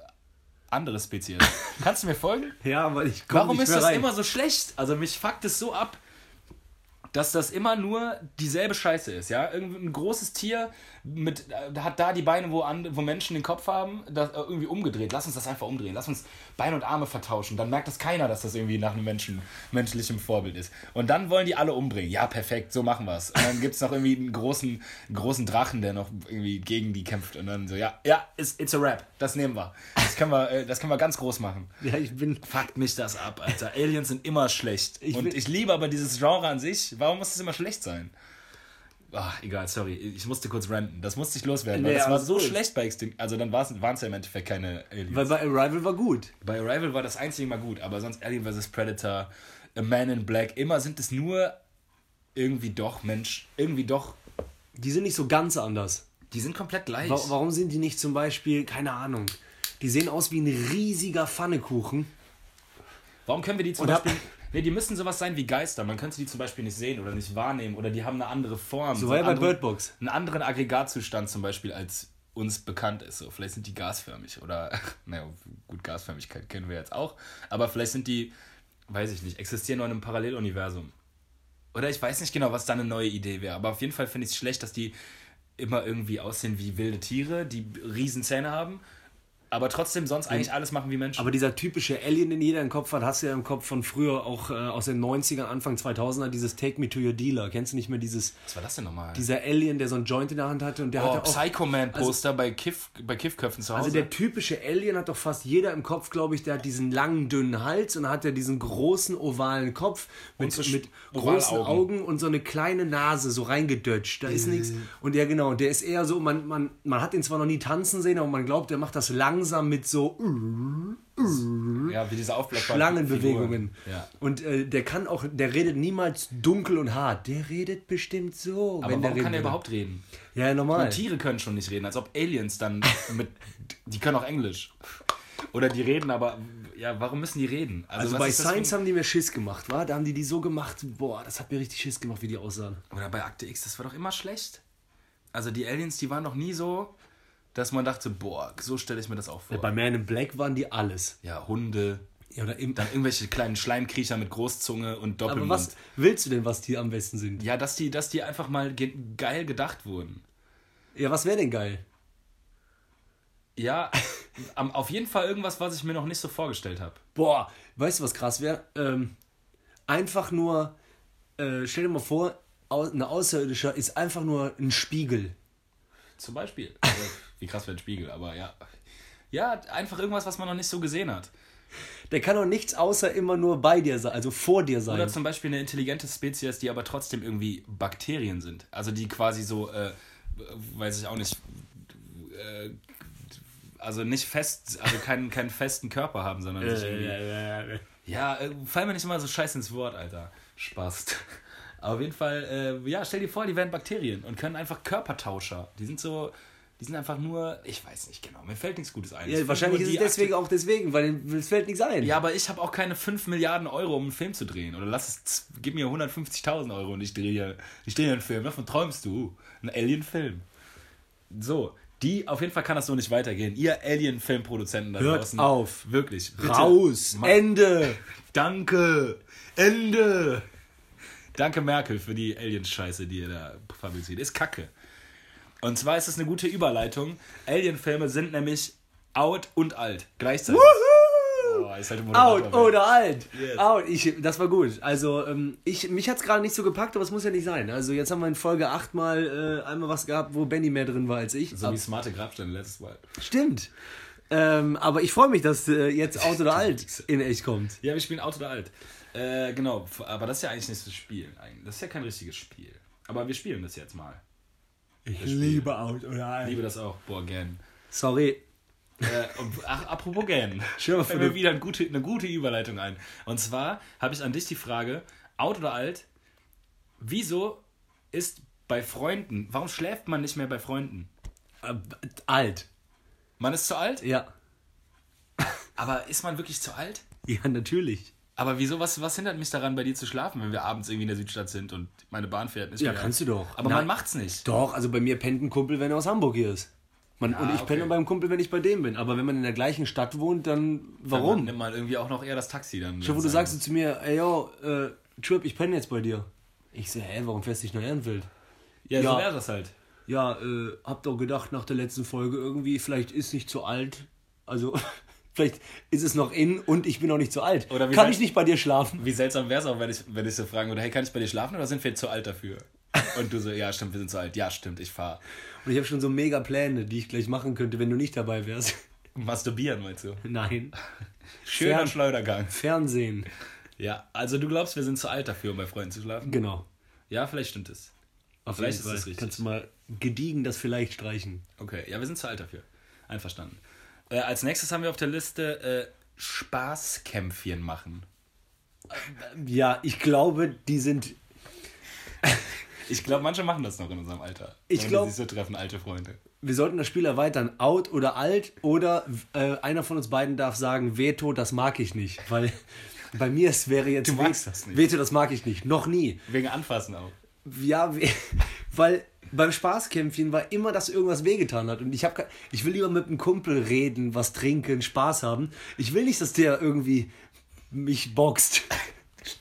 andere Spezies. Kannst du mir folgen? Ja, weil ich komme nicht mehr rein. Warum ist das immer so schlecht? Also mich fuckt es so ab, dass das immer nur dieselbe Scheiße ist, ja? Irgendwie ein großes Tier mit, hat da die Beine, wo, an, wo Menschen den Kopf haben, das irgendwie umgedreht. Lass uns das einfach umdrehen. Lass uns Beine und Arme vertauschen. Dann merkt das keiner, dass das irgendwie nach einem Menschen, menschlichem Vorbild ist. Und dann wollen die alle umbringen. Ja, perfekt, so machen wir es. Und dann gibt es noch irgendwie einen großen, großen Drachen, der noch irgendwie gegen die kämpft. Und dann so, ja, ja, it's, it's a wrap. Das nehmen wir. Das können wir, das können wir ganz groß machen. Ja, ich bin... Fuckt mich das ab, Alter. Aliens sind immer schlecht. Ich und bin... ich liebe aber dieses Genre an sich. Warum muss es immer schlecht sein? Ach, egal, sorry. Ich musste kurz ranten. Das musste ich loswerden. Nee, das war so schlecht bei Extinction. Also dann waren es ja im Endeffekt keine Aliens. Weil bei Arrival war gut. Bei Arrival war das einzige Mal gut. Aber sonst Alien versus. Predator, A Man in Black. Immer sind es nur irgendwie doch, Mensch, irgendwie doch. Die sind nicht so ganz anders. Die sind komplett gleich. Wa- warum sind die nicht zum Beispiel, keine Ahnung, die sehen aus wie ein riesiger Pfannekuchen. Warum können wir die zum Oder Beispiel... Nee, die müssen sowas sein wie Geister. Man könnte die zum Beispiel nicht sehen oder nicht wahrnehmen oder die haben eine andere Form. So war ja bei Bird Box. Einen anderen Aggregatzustand zum Beispiel, als uns bekannt ist. So, vielleicht sind die gasförmig oder, naja, gut, Gasförmigkeit kennen wir jetzt auch. Aber vielleicht sind die, weiß ich nicht, existieren nur in einem Paralleluniversum. Oder ich weiß nicht genau, was da eine neue Idee wäre. Aber auf jeden Fall finde ich es schlecht, dass die immer irgendwie aussehen wie wilde Tiere, die riesen Zähne haben. Aber trotzdem sonst eigentlich alles machen wie Menschen. Aber dieser typische Alien, den jeder im Kopf hat, hast du ja im Kopf von früher, auch äh, aus den neunzigern, Anfang zweitausender, dieses Take Me to Your Dealer. Kennst du nicht mehr dieses... Was war das denn nochmal? Dieser Alien, der so einen Joint in der Hand hatte und der oh, hatte auch... Psycho-Man-Poster also, bei, Kiff, bei Kiffköpfen zu Hause. Also der typische Alien hat doch fast jeder im Kopf, glaube ich, der hat diesen langen, dünnen Hals und hat ja diesen großen, ovalen Kopf mit, so mit großen Augen. Augen und so eine kleine Nase so reingedötscht. Da ist nichts. Und ja, genau, der ist eher so, man, man, man hat ihn zwar noch nie tanzen sehen, aber man glaubt, der macht das lang mit so ja, wie diese Schlangenbewegungen. Ja. Und äh, der kann auch, der redet niemals dunkel und hart. Der redet bestimmt so. Aber wenn warum der kann er überhaupt reden? Ja, normal. Und Tiere können schon nicht reden, als ob Aliens dann mit, die können auch Englisch. Oder die reden, aber ja, warum müssen die reden? Also, also bei Science für... haben die mir Schiss gemacht, wa? Da haben die die so gemacht, boah, das hat mir richtig Schiss gemacht, wie die aussahen. Oder bei Akte X, das war doch immer schlecht. Also die Aliens, die waren noch nie so... Dass man dachte, boah, so stelle ich mir das auch vor. Ja, bei Men in Black waren die alles. Ja, Hunde. Ja, oder eben dann irgendwelche kleinen Schleimkriecher mit Großzunge und Doppelmund. Aber was willst du denn, was die am besten sind? Ja, dass die, dass die einfach mal ge- geil gedacht wurden. Ja, was wäre denn geil? Ja, am, auf jeden Fall irgendwas, was ich mir noch nicht so vorgestellt habe. Boah, weißt du, was krass wäre? Ähm, einfach nur, äh, stell dir mal vor, ein Außerirdischer ist einfach nur ein Spiegel. Zum Beispiel. Also, wie krass wäre ein Spiegel, aber ja. Ja, einfach irgendwas, was man noch nicht so gesehen hat. Der kann doch nichts außer immer nur bei dir sein, also vor dir sein. Oder zum Beispiel eine intelligente Spezies, die aber trotzdem irgendwie Bakterien sind. Also die quasi so, äh, weiß ich auch nicht, äh, also nicht fest, also keinen, keinen festen Körper haben, sondern sich irgendwie... Ja, äh, fallen mir nicht immer so scheiß ins Wort, Alter. Spaß. Aber auf jeden Fall, äh, ja, stell dir vor, die wären Bakterien und können einfach Körpertauscher. Die sind so, die sind einfach nur, ich weiß nicht genau, mir fällt nichts Gutes ein. Ja, wahrscheinlich ist es deswegen Akte- auch deswegen, weil es fällt nichts ein. Ja, aber ich habe auch keine fünf Milliarden Euro, um einen Film zu drehen. Oder lass es, gib mir hundertfünfzigtausend Euro und ich drehe, ich drehe einen Film. Davon träumst du? Ein Alien-Film. So, die, auf jeden Fall kann das so nicht weitergehen. Ihr Alien-Filmproduzenten da draußen. Hört auf. Wirklich. Bitte. Raus. Ma- Ende. Danke. Ende. Danke Merkel für die Alien-Scheiße, die ihr da fabriziert. Ist kacke. Und zwar ist es eine gute Überleitung. Alien-Filme sind nämlich out und alt. Gleichzeitig. Woohoo! Oh, ist halt out oder alt. Yes. Out. Ich, das war gut. Also ähm, ich, mich hat es gerade nicht so gepackt, aber es muss ja nicht sein. Also jetzt haben wir in Folge acht mal äh, einmal was gehabt, wo Benny mehr drin war als ich. So aber, wie smarte Grabsteine letztes Mal. Stimmt. Ähm, aber ich freue mich, dass äh, jetzt out oder alt in echt kommt. Ja, wir spielen out oder alt. Äh, genau, aber das ist ja eigentlich nicht so Spiel. Das ist ja kein richtiges Spiel. Aber wir spielen das jetzt mal. Ich liebe Out oder Alt. Ich liebe das auch. Boah, gern. Sorry. Äh, und, ach, apropos gern. Schön, fällt mir wieder eine gute, eine gute Überleitung ein. Und zwar habe ich an dich die Frage, Out oder Alt, wieso ist bei Freunden, warum schläft man nicht mehr bei Freunden? Äh, alt. Man ist zu alt? Ja. Aber ist man wirklich zu alt? Ja, natürlich. Aber wieso, was, was hindert mich daran, bei dir zu schlafen, wenn wir abends irgendwie in der Südstadt sind und meine Bahn fährt? Ist ja, kannst du doch. Aber nein, man macht's nicht. Doch, also bei mir pennt ein Kumpel, wenn er aus Hamburg hier ist. Man, ah, und ich okay. penne beim Kumpel, wenn ich bei dem bin. Aber wenn man in der gleichen Stadt wohnt, dann warum? Dann nimmt man irgendwie auch noch eher das Taxi dann. Schon, wo du sagst du zu mir, ey, yo, äh, Trip, ich penne jetzt bei dir. Ich so, hä, warum fährst du dich nach Ehrenfeld? Ja, ja, so wäre das halt. Ja, äh, hab doch gedacht, nach der letzten Folge irgendwie, vielleicht ist nicht zu alt, also... Vielleicht ist es noch in und ich bin noch nicht zu alt. Oder kann sel- ich nicht bei dir schlafen? Wie seltsam wäre es auch, wenn ich, wenn ich so fragen würde, hey, kann ich bei dir schlafen oder sind wir zu alt dafür? Und du so, ja, stimmt, wir sind zu alt. Ja, stimmt, ich fahre. Und ich habe schon so mega Pläne, die ich gleich machen könnte, wenn du nicht dabei wärst. Masturbieren, meinst du? Nein. Schöner Fern- Schleudergang. Fernsehen. Ja, also du glaubst, wir sind zu alt dafür, um bei Freunden zu schlafen? Genau. Ja, vielleicht stimmt es. Auf vielleicht jeden Fall. Ist es richtig. Kannst du mal gediegen das vielleicht streichen. Okay, ja, wir sind zu alt dafür. Einverstanden. Äh, als nächstes haben wir auf der Liste äh, Spaßkämpfchen machen. Ja, ich glaube, die sind... Ich glaube, manche machen das noch in unserem Alter. Ich glaube... Wenn sie so treffen, alte Freunde. Wir sollten das Spiel erweitern. Out oder alt. Oder äh, einer von uns beiden darf sagen, Veto, das mag ich nicht. Weil bei mir es wäre jetzt... Du magst das nicht. Veto, das mag ich nicht. Noch nie. Wegen Anfassen auch. Ja, we- weil... Beim Spaßkämpfchen war immer, dass irgendwas wehgetan hat. Und ich hab, ich will lieber mit einem Kumpel reden, was trinken, Spaß haben. Ich will nicht, dass der irgendwie mich boxt.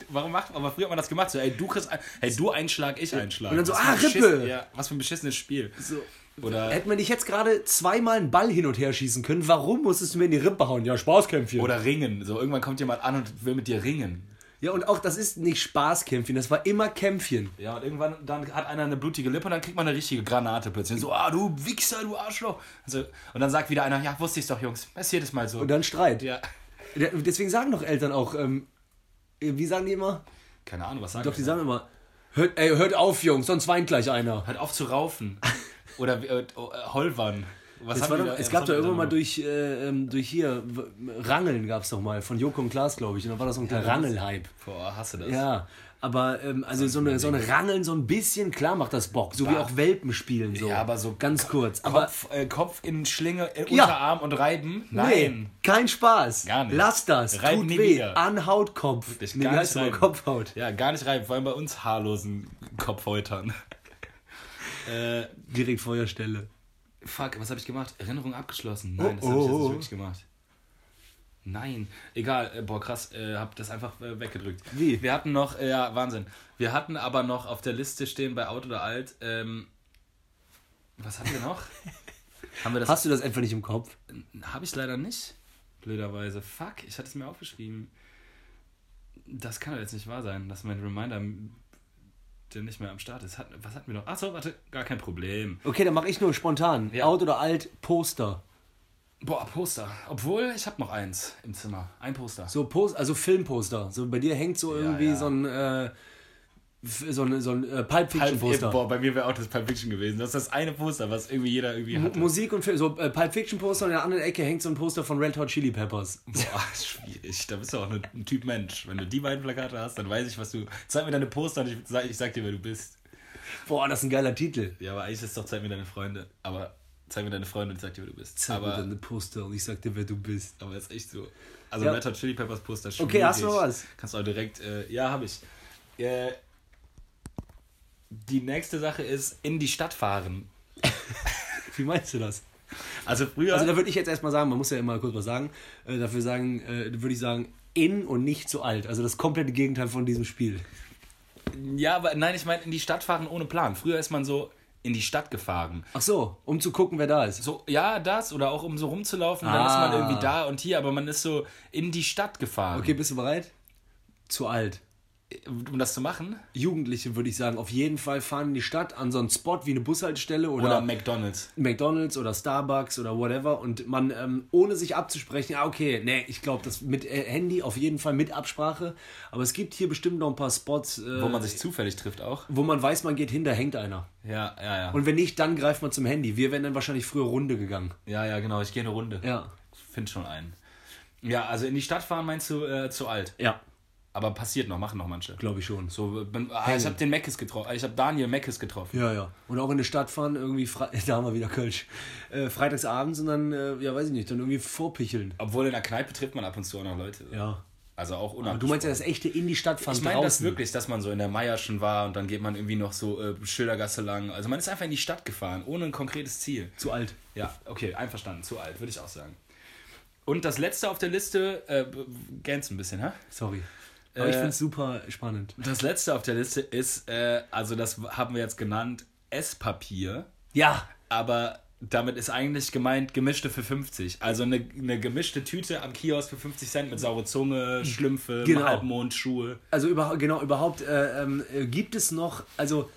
Warum macht man? Aber früher hat man das gemacht. So, ey, du kriegst, hey, du einen Schlag, ich einen Schlag. Und dann so, was ah, Rippe. Ja, was für ein beschissenes Spiel. So, Oder hätten wir nicht jetzt gerade zweimal einen Ball hin und her schießen können, warum musstest du mir in die Rippe hauen? Ja, Spaßkämpfchen. Oder ringen. So, irgendwann kommt jemand an und will mit dir ringen. Ja, und auch das ist nicht Spaßkämpfchen, das war immer Kämpfchen. Ja, und irgendwann dann hat einer eine blutige Lippe und dann kriegt man eine richtige Granate plötzlich. So, ah, du Wichser, du Arschloch. Also, und dann sagt wieder einer, ja, wusste ich's doch, Jungs. Es ist jedes Mal so. Und dann Streit. Ja. Deswegen sagen doch Eltern auch, ähm, wie sagen die immer? Keine Ahnung, was sagen die? Doch, die sagen immer, hört, ey, hört auf, Jungs, sonst weint gleich einer. Hört auf zu raufen. Oder äh, Holwan. Was haben doch, da, es gab doch irgendwann mal durch, äh, durch hier, Rangeln gab es doch mal, von Joko und Klaas, glaube ich. Und dann war das so ein kleiner ja, Rangelhype. Boah, hasse das. Ja, aber ähm, also so eine, so eine Rangeln, so ein bisschen, klar macht das Bock. So bah. Wie auch Welpen spielen. So. Ja, aber so ganz kurz. Kopf, aber, äh, Kopf in Schlinge, äh, Unterarm ja. und reiben? Nein. Nee, kein Spaß. Gar nicht. Lass das. Reiben tut weh. Wieder. An Hautkopf. Nee, gar nicht reiben. Kopfhaut. Ja, gar nicht reiben. Vor allem bei uns haarlosen Kopfhäutern. äh, Direkt Feuerstelle. Fuck, was habe ich gemacht? Erinnerung abgeschlossen. Nein, das oh, habe ich jetzt nicht wirklich gemacht. Nein, egal. Boah, krass. Äh, hab das einfach äh, weggedrückt. Wie? Wir hatten noch, äh, ja, Wahnsinn. Wir hatten aber noch auf der Liste stehen bei Out oder Alt. Ähm, was hatten wir noch? Haben wir das? Hast du das einfach nicht im Kopf? Habe ich leider nicht. Blöderweise. Fuck, ich hatte es mir aufgeschrieben. Das kann doch jetzt nicht wahr sein, dass mein Reminder... der nicht mehr am Start ist. Hat, was hatten wir noch? Achso, warte, gar kein Problem. Okay, dann mache ich nur spontan. Ja. Out oder alt, Poster. Boah, Poster. Obwohl, ich habe noch eins im Zimmer. Ein Poster. So Post, also Filmposter. So bei dir hängt so irgendwie ja, ja. so ein äh, so ein, so ein äh, Pulp Fiction Poster. Boah, bei mir wäre auch das Pulp Fiction gewesen. Das ist das eine Poster, was irgendwie jeder irgendwie hatte. M- Musik und Film, so äh, Pulp Fiction Poster und in der anderen Ecke hängt so ein Poster von Red Hot Chili Peppers. Boah, schwierig. Da bist du auch ein Typ Mensch. Wenn du die beiden Plakate hast, dann weiß ich, was du... Zeig mir deine Poster und ich sag, ich sag dir, wer du bist. Boah, das ist ein geiler Titel. Ja, aber eigentlich ist es doch, zeig mir deine Freunde. Aber zeig mir deine Freunde und ich sag dir, wer du bist. Zeig aber, mir deine Poster und ich sag dir, wer du bist. Aber das ist echt so. Also ja. Red Hot Chili Peppers Poster, schwierig. Okay, hast du noch was? Kannst du auch direkt... Äh, ja, hab ich. Äh... Die nächste Sache ist, in die Stadt fahren. Wie meinst du das? Also früher... Also da würde ich jetzt erstmal sagen, man muss ja immer kurz was sagen, äh, dafür sagen, äh, würde ich sagen, in und nicht zu alt. Also das komplette Gegenteil von diesem Spiel. Ja, aber nein, ich meine, in die Stadt fahren ohne Plan. Früher ist man so in die Stadt gefahren. Ach so, um zu gucken, wer da ist. So, ja, das, oder auch um so rumzulaufen, ah. Dann ist man irgendwie da und hier, aber man ist so in die Stadt gefahren. Okay, bist du bereit? Zu alt. Um das zu machen? Jugendliche, würde ich sagen, auf jeden Fall fahren in die Stadt an so einen Spot wie eine Bushaltestelle oder, oder McDonald's. McDonald's oder Starbucks oder whatever und man, ähm, ohne sich abzusprechen, ah okay, nee, ich glaube, das mit äh, Handy auf jeden Fall mit Absprache, aber es gibt hier bestimmt noch ein paar Spots. Äh, wo man sich zufällig trifft auch. Wo man weiß, man geht hin, da hängt einer. Ja, ja, ja. Und wenn nicht, dann greift man zum Handy. Wir wären dann wahrscheinlich früher Runde gegangen. Ja, ja, genau, ich gehe eine Runde. Ja. Finde schon einen. Ja, also in die Stadt fahren meinst du äh, zu alt? Ja. Aber passiert noch, machen noch manche. Glaube ich schon. So, ah, ich habe den Meckes getroffen, ich habe Daniel Meckes getroffen. Ja, ja. Und auch in der Stadt fahren, irgendwie, Fre- da haben wir wieder Kölsch, äh, freitagsabends und dann, äh, ja weiß ich nicht, dann irgendwie vorpicheln. Obwohl in der Kneipe trifft man ab und zu auch noch Leute. Ja. Also auch unabhängig. Du meinst ja das echte in die Stadt fahren draußen. Ich meine das wirklich, dass man so in der Meierschen war und dann geht man irgendwie noch so äh, Schildergasse lang. Also man ist einfach in die Stadt gefahren, ohne ein konkretes Ziel. Zu alt. Ja, okay, einverstanden, zu alt, würde ich auch sagen. Und das letzte auf der Liste, äh, gänzt ein bisschen, hä? Sorry. Aber ich finde es super spannend. Das letzte auf der Liste ist, äh, also das haben wir jetzt genannt, Esspapier. Ja. Aber damit ist eigentlich gemeint gemischte für fünfzig. Also eine, eine gemischte Tüte am Kiosk für fünfzig Cent mit saure Zunge, Schlümpfe, genau. Halbmond, Schuhe. Also über, genau, überhaupt äh, äh, gibt es noch, also...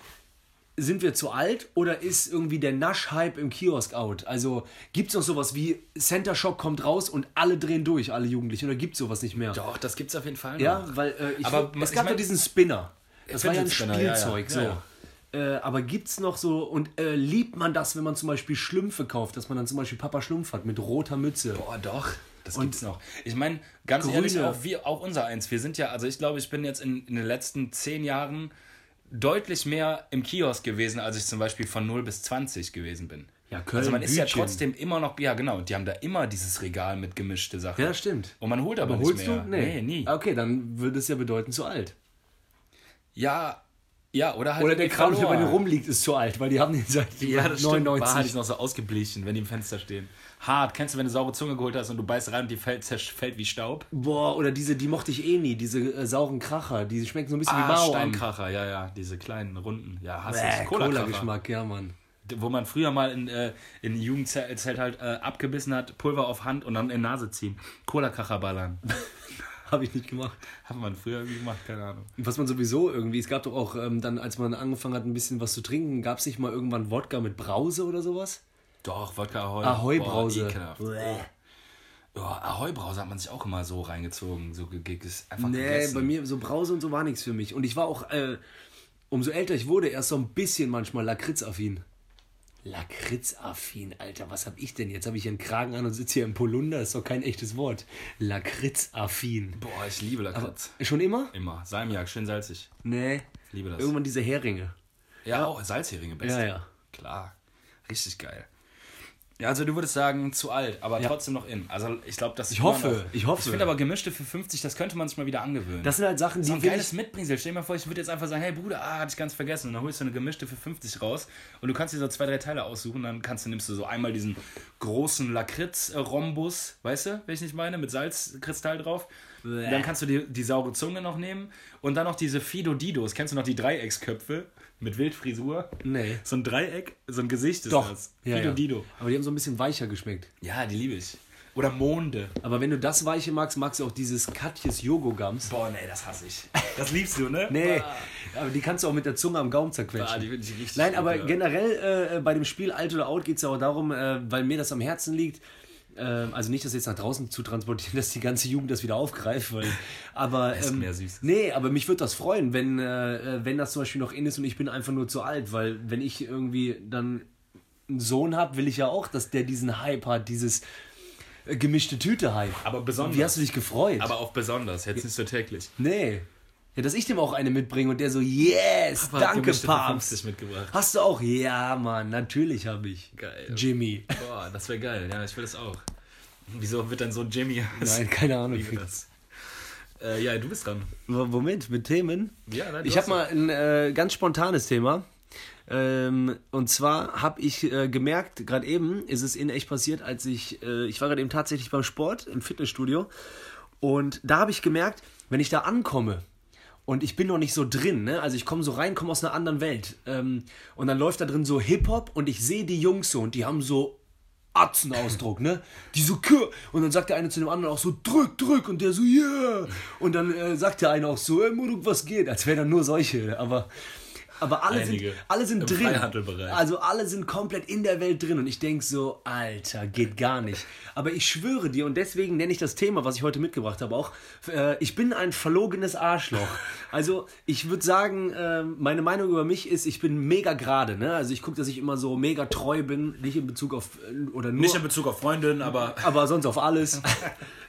Sind wir zu alt oder ist irgendwie der Nasch-Hype im Kiosk out? Also gibt es noch sowas wie Center Shock kommt raus und alle drehen durch, alle Jugendlichen? Oder gibt es sowas nicht mehr? Doch, das gibt es auf jeden Fall noch. Ja, weil äh, ich aber find, es gab ich mein, ja diesen Spinner. Das war ja ein Spielzeug. Ja, ja. So. Ja, ja. Äh, aber gibt es noch so, und äh, liebt man das, wenn man zum Beispiel Schlümpfe kauft, dass man dann zum Beispiel Papa Schlumpf hat mit roter Mütze? Boah, doch. Das gibt's und noch. Ich meine, ganz grüne. Ehrlich, auch, wir, auch unser eins. Wir sind ja, also ich glaube, ich bin jetzt in, in den letzten zehn Jahren deutlich mehr im Kiosk gewesen, als ich zum Beispiel von null bis zwanzig gewesen bin. Ja, Köln, also man ist Hütchen. Ja trotzdem immer noch, ja genau, die haben da immer dieses Regal mit gemischte Sachen. Ja, stimmt. Und man holt aber, aber nicht holst mehr. Du? Nee. nee, nie. Okay, dann würde es ja bedeuten, zu alt. Ja, ja, oder halt... Oder der Kram, der bei dir rumliegt, ist zu alt, weil die haben den seit ja, das neunundneunzig. War halt noch so ausgeblichen, wenn die im Fenster stehen. Hart. Kennst du, wenn du saure Zunge geholt hast und du beißt rein und die fällt, zerfällt wie Staub? Boah, oder diese, die mochte ich eh nie, diese äh, sauren Kracher, die schmecken so ein bisschen ah, wie Mao. Steinkracher, ja, ja, diese kleinen, runden, ja, hast du Cola-Geschmack, ja, Mann. wo man früher mal in, äh, in Jugendzeit halt äh, abgebissen hat, Pulver auf Hand und dann in Nase ziehen. Cola-Kracher ballern. Habe ich nicht gemacht. Hat man früher irgendwie gemacht, keine Ahnung. Was man sowieso irgendwie, es gab doch auch ähm, dann, als man angefangen hat, ein bisschen was zu trinken, gab es nicht mal irgendwann Wodka mit Brause oder sowas? Doch, Wodka Ahoi. Ahoi-Brause. Oh, Ahoi-Brause hat man sich auch immer so reingezogen, so gegessen. Einfach nee, gegessen. Bei mir, so Brause und so war nichts für mich. Und ich war auch, äh, umso älter ich wurde, erst so ein bisschen manchmal lakritzaffin. Lakritzaffin, Alter, was hab ich denn? Jetzt habe ich hier einen Kragen an und sitze hier im Polunder, ist doch kein echtes Wort. Lakritzaffin. Boah, ich liebe Lakritz. Aber schon immer? Immer. Salmiak, schön salzig. Nee. Ich liebe das. Irgendwann diese Heringe. Ja, ja. Auch Salzheringe, beste. Ja, ja. Klar. Richtig geil. Ja, also du würdest sagen, zu alt, aber ja. Trotzdem noch in. Also ich glaube, dass ich hoffe, auch, ich hoffe. Ich finde aber Gemischte für fünfzig, das könnte man sich mal wieder angewöhnen. Das sind halt Sachen, die so ein geiles Mitbringsel. Stell dir mal vor, ich würde jetzt einfach sagen, hey Bruder, ah, hatte ich ganz vergessen. Und dann holst du eine Gemischte für fünfzig raus und du kannst dir so zwei, drei Teile aussuchen. Dann kannst du, nimmst du so einmal diesen großen Lakritz-Rhombus, weißt du, welchen ich meine, mit Salzkristall drauf. Bäh. Dann kannst du die, die saure Zunge noch nehmen und dann noch diese Fido-Didos. Kennst du noch die Dreiecksköpfe? Mit Wildfrisur? Nee. So ein Dreieck, so ein Gesicht ist doch. Das. Fido ja, ja. Dido. Aber die haben so ein bisschen weicher geschmeckt. Ja, die liebe ich. Oder Monde. Aber wenn du das Weiche magst, magst du auch dieses Katjes Jogogums. Boah, nee, das hasse ich. Das liebst du, ne? Nee, bah. Aber die kannst du auch mit der Zunge am Gaumen zerquetschen. Bah, die ich richtig Nein, aber gut, generell äh, bei dem Spiel Alt oder Out geht es ja auch darum, äh, weil mir das am Herzen liegt, äh, also nicht, das jetzt nach draußen zu transportieren, dass die ganze Jugend das wieder aufgreift, weil... Aber, ähm, mehr süß. Nee, aber mich würde das freuen, wenn, äh, wenn das zum Beispiel noch in ist und ich bin einfach nur zu alt, weil wenn ich irgendwie dann einen Sohn habe, will ich ja auch, dass der diesen Hype hat, dieses äh, gemischte Tüte-Hype. Aber besonders. Wie hast du dich gefreut? Aber auch besonders, jetzt nicht so täglich. Nee. Ja, dass ich dem auch eine mitbringe und der so, yes, Papa, danke, Papst. Mitgebracht. Hast du auch? Ja, Mann, natürlich habe ich. Geil. Jimmy. Boah, das wäre geil, ja, ich will das auch. Wieso wird dann so ein Jimmy? Nein, keine Ahnung. Wie das? Äh, ja, du bist dran. Moment, mit Themen? Ja, nein, ich habe mal ein äh, ganz spontanes Thema. Ähm, und zwar habe ich äh, gemerkt, gerade eben ist es in echt passiert, als ich, äh, ich war gerade eben tatsächlich beim Sport, im Fitnessstudio. Und da habe ich gemerkt, wenn ich da ankomme und ich bin noch nicht so drin, ne? Also ich komme so rein, komme aus einer anderen Welt. Ähm, und dann läuft da drin so Hip-Hop und ich sehe die Jungs so und die haben so... Atzenausdruck, ne? Die so, Kür. Und dann sagt der eine zu dem anderen auch so, drück, drück. Und der so, yeah. Und dann äh, sagt der eine auch so, ey, Muruk, was geht? Als wären dann nur solche. Aber, aber alle Einige sind, alle sind drin. Also alle sind komplett in der Welt drin. Und ich denke so, Alter, geht gar nicht. Aber ich schwöre dir, und deswegen nenne ich das Thema, was ich heute mitgebracht habe, auch, äh, ich bin ein verlogenes Arschloch. Also ich würde sagen, äh, meine Meinung über mich ist, ich bin mega gerade, ne? Also ich gucke, dass ich immer so mega treu bin, nicht in Bezug auf oder nur, nicht in Bezug auf Freundinnen, aber aber sonst auf alles.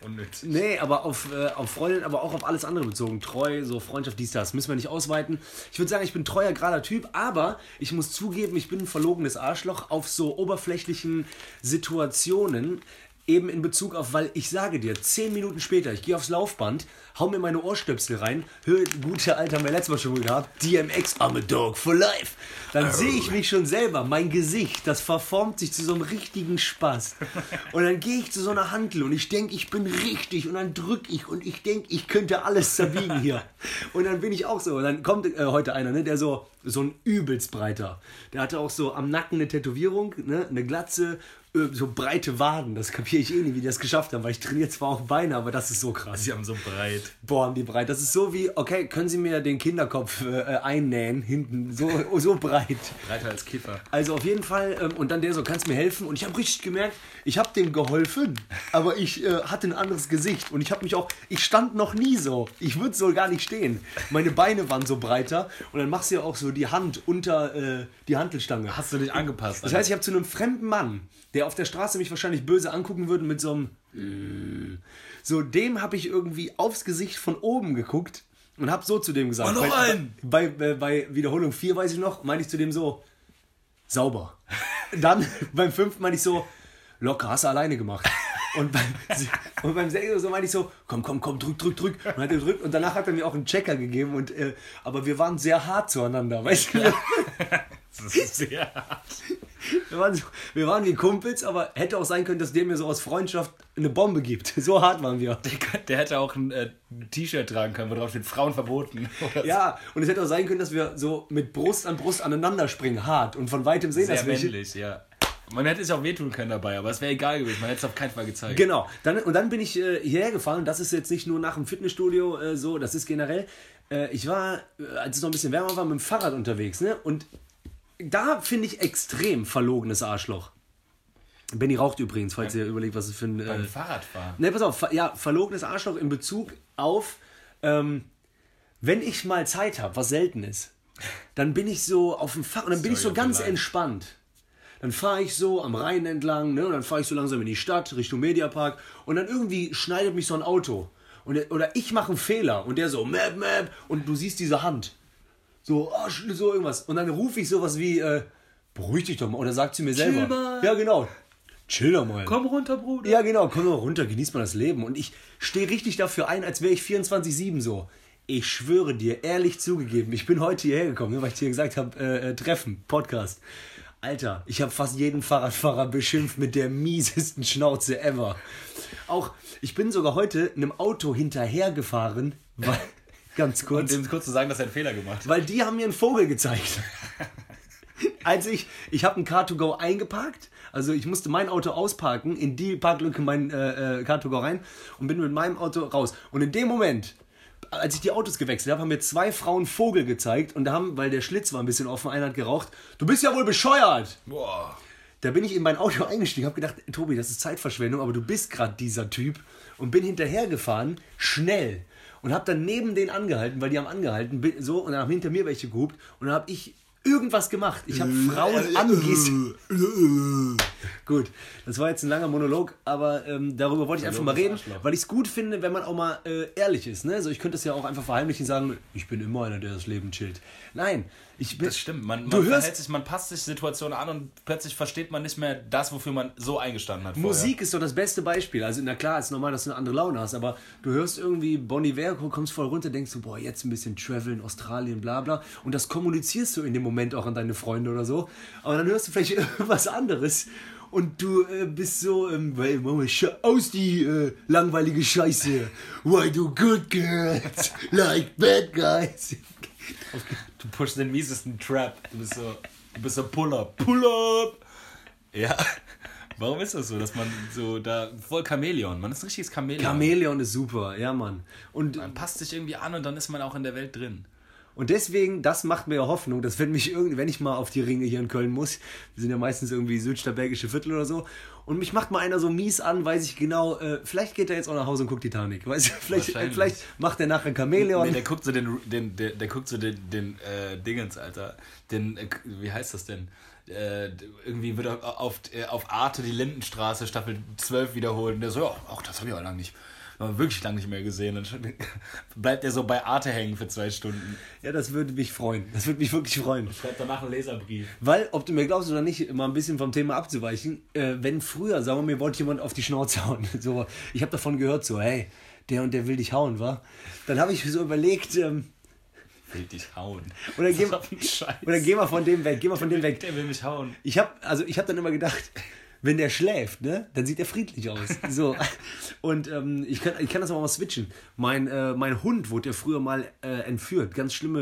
Unnötig. Nee, aber auf äh, auf Freundinnen, aber auch auf alles andere bezogen, treu, so Freundschaft, dies, das, müssen wir nicht ausweiten. Ich würde sagen, ich bin ein treuer, gerader Typ, aber ich muss zugeben, ich bin ein verlogenes Arschloch auf so oberflächlichen Situationen. Eben in Bezug auf, weil ich sage dir, zehn Minuten später, ich gehe aufs Laufband, hau mir meine Ohrstöpsel rein, höre, gute Alter, haben wir letztes Mal schon gehabt, D M X, I'm a dog for life. Dann sehe ich mich schon selber, mein Gesicht, das verformt sich zu so einem richtigen Spaß. Und dann gehe ich zu so einer Hantel und ich denke, ich bin richtig und dann drücke ich und ich denke, ich könnte alles zerbiegen hier. Und dann bin ich auch so, und dann kommt äh, heute einer, ne, der so, so ein übelst breiter, der hatte auch so am Nacken eine Tätowierung, ne, eine Glatze, so breite Waden, das kapiere ich eh nicht, wie die das geschafft haben, weil ich trainiere zwar auch Beine, aber das ist so krass. Sie haben so breit. Boah, haben die breit. Das ist so wie, okay, können Sie mir den Kinderkopf äh, einnähen, hinten, so, so breit. Breiter als Kiffer. Also auf jeden Fall, ähm, und dann der so, kannst du mir helfen? Und ich habe richtig gemerkt, ich habe dem geholfen, aber ich äh, hatte ein anderes Gesicht und ich habe mich auch, ich stand noch nie so, ich würde so gar nicht stehen. Meine Beine waren so breiter und dann machst du ja auch so die Hand unter äh, die Hantelstange. Hast du dich angepasst. Das heißt, ich habe zu einem fremden Mann, der auf der Straße mich wahrscheinlich böse angucken würde mit so einem... Mm. So, dem habe ich irgendwie aufs Gesicht von oben geguckt und habe so zu dem gesagt. Noch bei, einen. Bei, bei, bei Wiederholung vier, weiß ich noch, meine ich zu dem so, sauber. Dann beim fünften meine ich so, locker, hast du alleine gemacht. Und beim, und beim sechsten so meine ich so, komm, komm, komm, drück, drück, drück. Und hat er gedrückt und danach hat er mir auch einen Checker gegeben. Und, äh, aber wir waren sehr hart zueinander, weißt du? Ja. Das ist sehr hart. Wir waren, so, wir waren wie Kumpels, aber hätte auch sein können, dass der mir so aus Freundschaft eine Bombe gibt. So hart waren wir. Der, der hätte auch ein äh, T-Shirt tragen können, wo drauf steht Frauen verboten. Ja, und es hätte auch sein können, dass wir so mit Brust an Brust aneinander springen, hart. Und von weitem sehen das wir. Sehr männlich, ja. Man hätte es auch wehtun können dabei, aber es wäre egal gewesen. Man hätte es auf keinen Fall gezeigt. Genau. Dann, und dann bin ich äh, hierher gefahren. Das ist jetzt nicht nur nach dem Fitnessstudio äh, so, das ist generell. Äh, ich war, als es noch ein bisschen wärmer war, mit dem Fahrrad unterwegs, ne? Und da finde ich extrem verlogenes Arschloch. Benni raucht übrigens, falls beim, ihr überlegt, was es für ein... Beim äh, Fahrradfahren. Ne, pass auf. Ver, ja, verlogenes Arschloch in Bezug auf, ähm, wenn ich mal Zeit habe, was selten ist, dann bin ich so auf dem Fahrrad und dann bin Sorry, ich so ganz allein. entspannt. Dann fahre ich so am Rhein entlang, ne? Und dann fahre ich so langsam in die Stadt, Richtung Mediapark. Und dann irgendwie schneidet mich so ein Auto. Und, oder ich mache einen Fehler und der so, map, map. Und du siehst diese Hand. So, oh, so irgendwas. Und dann rufe ich sowas wie, äh, beruhig dich doch mal. Oder sagt sie mir selber. Chill mal. Ja, genau. Chill doch mal. Komm runter, Bruder. Ja, genau. Komm mal runter, genieß mal das Leben. Und ich stehe richtig dafür ein, als wäre ich vierundzwanzig sieben so. Ich schwöre dir, ehrlich zugegeben, ich bin heute hierher gekommen, weil ich dir gesagt habe, äh, äh, Treffen, Podcast. Alter, ich habe fast jeden Fahrradfahrer beschimpft mit der miesesten Schnauze ever. Auch, ich bin sogar heute einem Auto hinterhergefahren, weil... Ganz kurz. Und dem kurz zu sagen, dass er einen Fehler gemacht hat. Weil die haben mir einen Vogel gezeigt. Als ich, ich habe ein Car to Go eingeparkt, also ich musste mein Auto ausparken, in die Parklücke mein äh, Car to Go rein und bin mit meinem Auto raus. Und in dem Moment, als ich die Autos gewechselt habe, haben mir zwei Frauen Vogel gezeigt und da haben, weil der Schlitz war ein bisschen offen, einer hat geraucht, du bist ja wohl bescheuert. Boah. Da bin ich in mein Auto eingestiegen, habe gedacht, Tobi, das ist Zeitverschwendung, aber du bist gerade dieser Typ und bin hinterhergefahren, schnell. Und hab dann neben denen angehalten, weil die haben angehalten, so, und dann haben hinter mir welche gehupt und dann hab ich irgendwas gemacht. Ich hab Frauen angehissen. Gut, das war jetzt ein langer Monolog, aber ähm, darüber wollte ich einfach mal reden, weil ich es gut finde, wenn man auch mal äh, ehrlich ist. Ne? Also ich könnte es ja auch einfach verheimlichen und sagen, ich bin immer einer, der das Leben chillt. Nein, ich bin... Das stimmt, man, man verhält sich, man passt sich Situationen an und plötzlich versteht man nicht mehr das, wofür man so eingestanden hat. Musik vorher. Ist so das beste Beispiel. Also na klar, ist normal, dass du eine andere Laune hast, aber du hörst irgendwie Bon Iver, kommst voll runter, denkst du, boah, jetzt ein bisschen Traveln, Australien, bla bla. Und das kommunizierst du in dem Moment auch an deine Freunde oder so. Aber dann hörst du vielleicht was anderes. Und du äh, bist so, ähm, weil, aus die äh, langweilige Scheiße. Why do good girls like bad guys? Du pushst den miesesten Trap. Du bist so, du bist so Pull-Up. Pull-Up! Ja. Warum ist das so, dass man so da, voll Chamäleon, man ist ein richtiges Chamäleon. Chamäleon ist super, ja Mann. Und man passt sich irgendwie an und dann ist man auch in der Welt drin. Und deswegen, das macht mir ja Hoffnung, dass wenn, mich irgend, wenn ich mal auf die Ringe hier in Köln muss, wir sind ja meistens irgendwie südstabergische Viertel oder so, und mich macht mal einer so mies an, weiß ich genau, äh, vielleicht geht er jetzt auch nach Hause und guckt Titanic, weißt du, vielleicht, äh, vielleicht macht er nachher ein Chamäleon. Nee, der guckt so den, den der, der guckt so den, den äh, Dingens, Alter, den, äh, wie heißt das denn? Äh, irgendwie wird er auf, äh, auf Arte die Lindenstraße Staffel zwölf wiederholt und der so, ja, auch das habe ich auch lange nicht wirklich lange nicht mehr gesehen. Dann bleibt er so bei Arte hängen für zwei Stunden. Ja, das würde mich freuen. Das würde mich wirklich freuen. Ich schreibe danach einen Leserbrief. Weil, ob du mir glaubst oder nicht, mal ein bisschen vom Thema abzuweichen, äh, wenn früher, sagen wir mir, wollte jemand auf die Schnauze hauen. So, ich habe davon gehört, so, hey, der und der will dich hauen, wa? Dann habe ich mir so überlegt... Ähm, will dich hauen. Oder geh, oder geh mal von dem weg, geh mal von dem weg. Der will mich hauen. Ich habe also, ich hab dann immer gedacht... Wenn der schläft, ne, dann sieht er friedlich aus. So. Und ähm, ich, kann, ich kann das aber mal switchen. Mein, äh, mein Hund wurde ja früher mal äh, entführt. Ganz schlimme,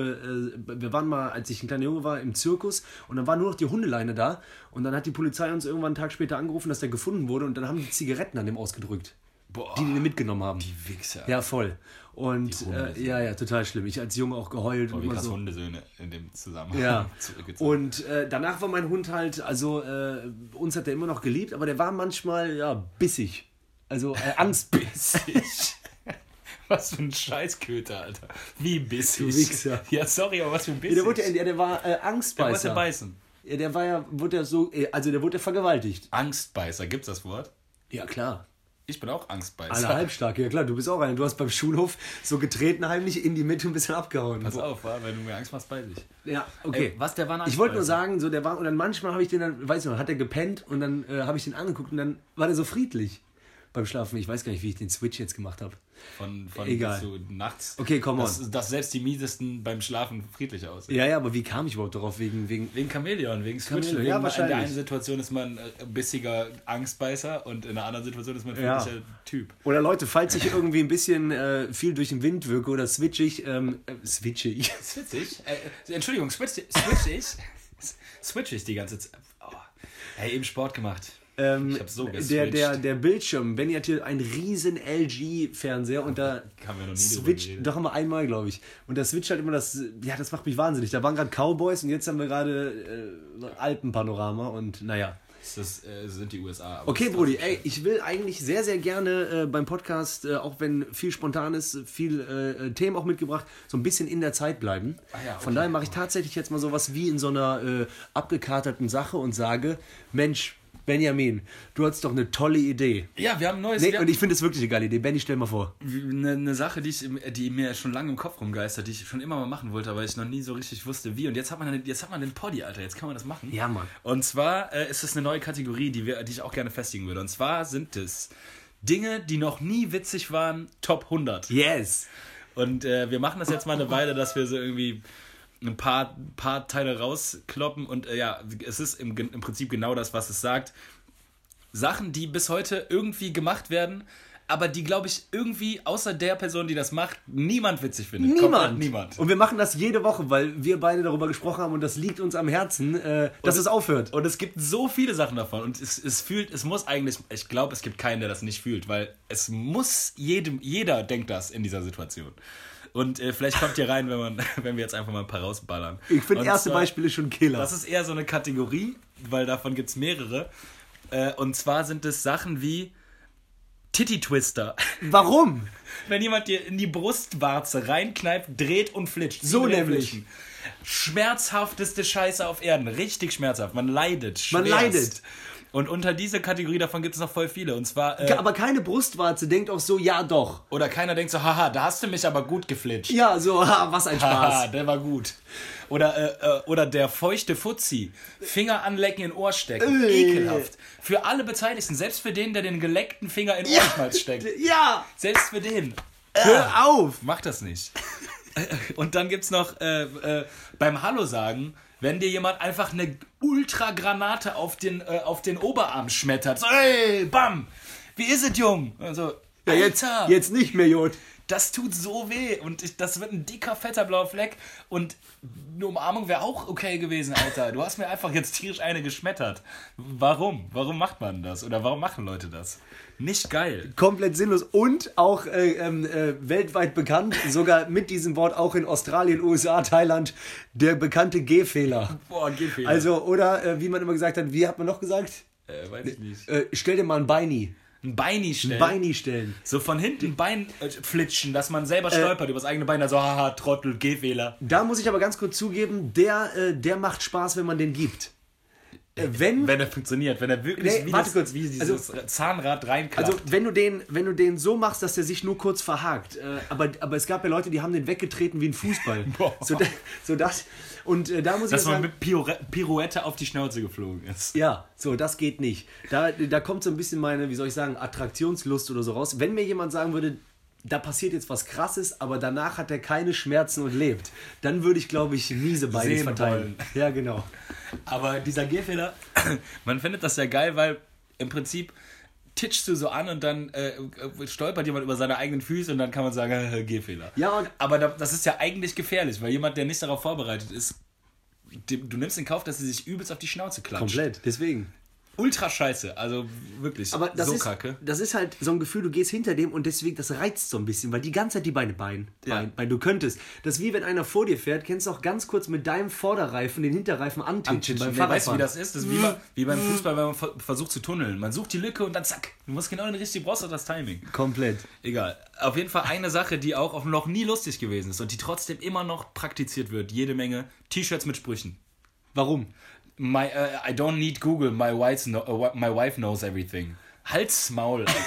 äh, wir waren mal, als ich ein kleiner Junge war, im Zirkus und dann war nur noch die Hundeleine da. Und dann hat die Polizei uns irgendwann einen Tag später angerufen, dass der gefunden wurde und dann haben die Zigaretten an dem ausgedrückt. Boah, die den mitgenommen haben. Die Wichser. Ja, voll. Und äh, ja, ja, total schlimm. Ich als Junge auch geheult. Boah, wie krass so. Hundesöhne in dem Zusammenhang. Ja. Und äh, danach war mein Hund halt, also äh, uns hat er immer noch geliebt, aber der war manchmal, ja, bissig. Also äh, angstbissig. Was für ein Scheißköter, Alter. Wie bissig. Du Wichser. Ja, sorry, aber was für ein bissig. Der, wurde, der, der war äh, Angstbeißer. Der wollte beißen. Ja, der war ja, wurde ja so, also der wurde ja vergewaltigt. Angstbeißer, gibt's das Wort? Ja, klar. Ich bin auch Angstbeißer. Alle halbstarke, ja klar, du bist auch einer. Du hast beim Schulhof so getreten heimlich in die Mitte und ein bisschen abgehauen. Pass auf, wenn du mir Angst machst, beiß ich. Ja, okay. Ey, was, der war ein Angstbeißer? Ich wollte nur sagen, so der war, und dann manchmal habe ich den dann, weiß ich noch, hat er gepennt und dann äh, habe ich den angeguckt und dann war der so friedlich. beim Schlafen. Ich weiß gar nicht, wie ich den Switch jetzt gemacht habe. Von, von Egal. Zu nachts. Okay, come on. Dass, dass selbst die Mietesten beim Schlafen friedlich aussehen. Ja, ja, aber wie kam ich überhaupt darauf? Wegen wegen wegen Chamäleon, wegen Switch. Chamäleon, ja, wahrscheinlich. In der einen Situation ist man ein bissiger Angstbeißer und in der anderen Situation ist man ein friedlicher ja. Typ. Oder Leute, falls ich irgendwie ein bisschen äh, viel durch den Wind wirke oder switch ich, ähm, switch ich. Switch ich? Äh, Entschuldigung, switch ich? Switch ich? Switch ich die ganze Zeit. Oh. Hey, eben Sport gemacht. Ähm, ich hab so geswitcht. Der, der, der Bildschirm, Benny hatte einen riesen L G-Fernseher und da haben wir noch nie switcht, doch haben wir einmal, glaube ich. Und da switcht halt immer das, ja, das macht mich wahnsinnig. Da waren gerade Cowboys und jetzt haben wir gerade äh, Alpenpanorama und naja. Das äh, sind die U S A. Aber okay, Brudi, ey, ich will eigentlich sehr, sehr gerne äh, beim Podcast, äh, auch wenn viel spontan ist, viel äh, Themen auch mitgebracht, so ein bisschen in der Zeit bleiben. Ah ja, okay. Von daher mache ich tatsächlich jetzt mal sowas wie in so einer äh, abgekaterten Sache und sage, Mensch, Benjamin, du hattest doch eine tolle Idee. Ja, wir haben ein neues... Nee, und ich finde es wirklich eine geile Idee. Benni, stell mal vor. Eine, eine Sache, die, ich, die mir schon lange im Kopf rumgeistert, die ich schon immer mal machen wollte, aber ich noch nie so richtig wusste, wie. Und jetzt hat man, jetzt hat man den Poddy, Alter. Jetzt kann man das machen. Ja, Mann. Und zwar äh, ist es eine neue Kategorie, die, wir, die ich auch gerne festigen würde. Und zwar sind es Dinge, die noch nie witzig waren, Top hundert. Yes! Und äh, wir machen das jetzt mal eine Weile, dass wir so irgendwie... ein paar, paar Teile rauskloppen und äh, ja, es ist im, im Prinzip genau das, was es sagt. Sachen, die bis heute irgendwie gemacht werden, aber die, glaube ich, irgendwie außer der Person, die das macht, niemand witzig findet. Niemand. niemand. Und wir machen das jede Woche, weil wir beide darüber gesprochen haben und das liegt uns am Herzen, äh, dass es, es aufhört. Und es gibt so viele Sachen davon und es, es fühlt, es muss eigentlich, ich glaube, es gibt keinen, der das nicht fühlt, weil es muss, jedem, jeder denkt das in dieser Situation. Und äh, vielleicht kommt ihr rein, wenn, man, wenn wir jetzt einfach mal ein paar rausballern. Ich finde, das erste Beispiel ist schon Killer. Das ist eher so eine Kategorie, weil davon gibt es mehrere. Äh, und zwar sind es Sachen wie Titty-Twister. Warum? Wenn jemand dir in die Brustwarze reinkneift, dreht und flitscht. So nämlich. Schmerzhafteste Scheiße auf Erden. Richtig schmerzhaft. Man leidet. Schmerzt. Man leidet. Und unter dieser Kategorie davon gibt es noch voll viele. Und zwar. Äh, aber keine Brustwarze denkt auch so, ja doch. Oder keiner denkt so, haha, da hast du mich aber gut geflitscht. Ja, so, ha, was ein Spaß. Haha, der war gut. Oder, äh, oder der feuchte Fuzzi. Finger anlecken, in Ohr stecken. Äh. Ekelhaft. Für alle Beteiligten, selbst für den, der den geleckten Finger in Ohrschmalz steckt. Ja! Selbst für den. Äh. Hör auf! Mach das nicht. Und dann gibt's noch äh, äh, beim Hallo sagen. Wenn dir jemand einfach eine Ultragranate auf den, äh, auf den Oberarm schmettert. So, ey, bam! Wie ist es, Jung? Also, ja, jetzt, jetzt nicht mehr, Jod. Das tut so weh. Und ich, das wird ein dicker, fetter blauer Fleck. Und eine Umarmung wäre auch okay gewesen, Alter. Du hast mir einfach jetzt tierisch eine geschmettert. Warum? Warum macht man das? Oder warum machen Leute das? Nicht geil. Komplett sinnlos. Und auch äh, äh, weltweit bekannt, sogar mit diesem Wort auch in Australien, U S A, Thailand, der bekannte G-Fehler. Boah, G-Fehler. Also, oder äh, wie man immer gesagt hat, wie hat man noch gesagt? Äh, weiß ich nicht. Äh, stell dir mal ein Beini. Ein Beini stellen. Ein Beini stellen. So von hinten Bein äh, flitschen, dass man selber stolpert äh, über das eigene Bein. Also, haha, Trottel, G-Fehler. Da muss ich aber ganz kurz zugeben, der, äh, der macht Spaß, wenn man den gibt. Wenn, wenn er funktioniert, wenn er wirklich nee, wie, warte das, kurz, wie dieses also, Zahnrad reinklappt. Also wenn du, den, wenn du den so machst, dass der sich nur kurz verhakt, äh, aber, aber es gab ja Leute, die haben den weggetreten wie ein Fußball. so, so das, und, äh, da muss dass ich man sagen, mit Piro- Pirouette auf die Schnauze geflogen ist. Ja, so das geht nicht. Da, da kommt so ein bisschen meine, wie soll ich sagen, Attraktionslust oder so raus. Wenn mir jemand sagen würde, da passiert jetzt was Krasses, aber danach hat er keine Schmerzen und lebt. Dann würde ich, glaube ich, miese Beine verteilen. Ja, genau. Aber dieser Gehfehler, man findet das ja geil, weil im Prinzip titschst du so an und dann äh, stolpert jemand über seine eigenen Füße und dann kann man sagen, äh, Gehfehler. Ja, aber das ist ja eigentlich gefährlich, weil jemand, der nicht darauf vorbereitet ist, du nimmst in Kauf, dass sie sich übelst auf die Schnauze klatscht. Komplett, deswegen. Ultra scheiße, also wirklich, aber das so ist, kacke. Das ist halt so ein Gefühl, du gehst hinter dem und deswegen, das reizt so ein bisschen, weil die ganze Zeit die Beine, Bein, ja. Bein, Bein, du könntest. Das ist wie wenn einer vor dir fährt, kennst du auch ganz kurz mit deinem Vorderreifen den Hinterreifen antitschen beim Fahrradfahren. Weißt du, wie das ist? Das ist wie, bei, wie beim Fußball, wenn man versucht zu tunneln. Man sucht die Lücke und dann zack, du musst genau den richtigen, brauchst du das Timing. Komplett. Egal. Auf jeden Fall eine Sache, die auch noch nie lustig gewesen ist und die trotzdem immer noch praktiziert wird, jede Menge T-Shirts mit Sprüchen. Warum? My, uh, I don't need Google, my, wife's no, uh, my wife knows everything. Halt's Maul, Alter.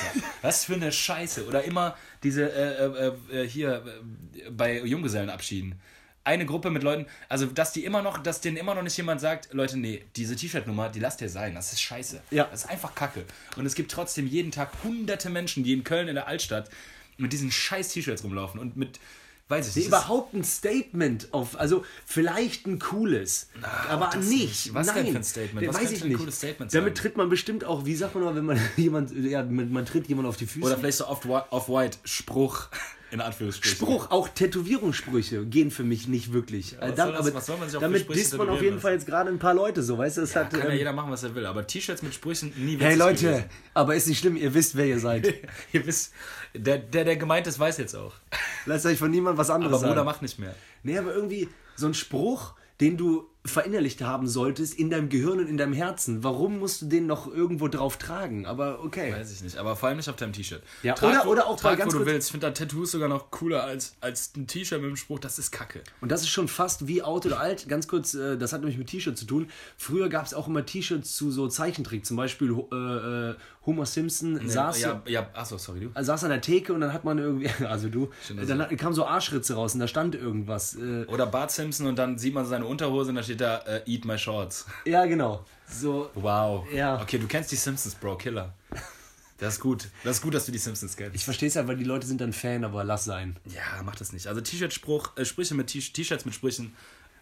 Was für eine Scheiße. Oder immer diese, äh, äh, hier, äh, bei Junggesellenabschieden. eine Gruppe mit Leuten, also dass die immer noch, dass denen immer noch nicht jemand sagt, Leute, nee, diese T-Shirt-Nummer, die lasst ihr sein, das ist scheiße. Ja. Das ist einfach Kacke. Und es gibt trotzdem jeden Tag hunderte Menschen, die in Köln in der Altstadt mit diesen scheiß T-Shirts rumlaufen und mit, weiß ich nicht. Überhaupt ein Statement auf, also vielleicht ein cooles, Ach, aber nicht. nicht. Was Nein. denn für ein Statement? Was weiß ich nicht. Cooles Statement sein? Damit tritt man bestimmt auch, wie sagt man mal, wenn man jemand, ja, man tritt jemand auf die Füße. Oder vielleicht so Off-White-Spruch. In Anführungsstrichen. Spruch, auch Tätowierungssprüche gehen für mich nicht wirklich. Ja, was, dann, soll das, aber was soll man sich auch Damit disst man auf jeden Fall jetzt gerade ein paar Leute so, weißt du? Das ja, hat, kann ähm, ja jeder machen, was er will, aber T-Shirts mit Sprüchen nie witzig. Hey Leute, gewesen. Aber ist nicht schlimm, ihr wisst, wer ihr seid. Ihr wisst, der, der, der gemeint ist, weiß jetzt auch. Lasst euch von niemandem was anderes aber sagen. Aber Bruder, mach nicht mehr. Nee, aber irgendwie so ein Spruch, den du verinnerlicht haben solltest in deinem Gehirn und in deinem Herzen. Warum musst du den noch irgendwo drauf tragen? Aber okay. Weiß ich nicht, aber vor allem nicht auf deinem T-Shirt. Ja, trag, oder, wo, oder auch trag, bei ganz wo du willst. Ich finde da Tattoos sogar noch cooler als, als ein T-Shirt mit dem Spruch, das ist Kacke. Und das ist schon fast wie out oder alt. Ganz kurz, das hat nämlich mit T-Shirt zu tun. Früher gab es auch immer T-Shirts zu so Zeichentrick. Zum Beispiel äh, Homer Simpson nee, saß, ja, ja, achso, sorry, du. saß an der Theke und dann hat man irgendwie, also du, Schön, also. dann kam so Arschritze raus und da stand irgendwas. Oder Bart Simpson und dann sieht man seine Unterhose und da steht da, uh, eat my shorts. Ja, genau. So. Wow. Ja. Okay, du kennst die Simpsons, Bro, Killer. Das ist gut. Das ist gut, dass du die Simpsons kennst. Ich verstehe es ja, weil die Leute sind dann Fan, aber lass sein. Ja, mach das nicht. Also T-Shirt-Spruch, äh, Sprüche mit T- T-Shirts mit Sprüchen.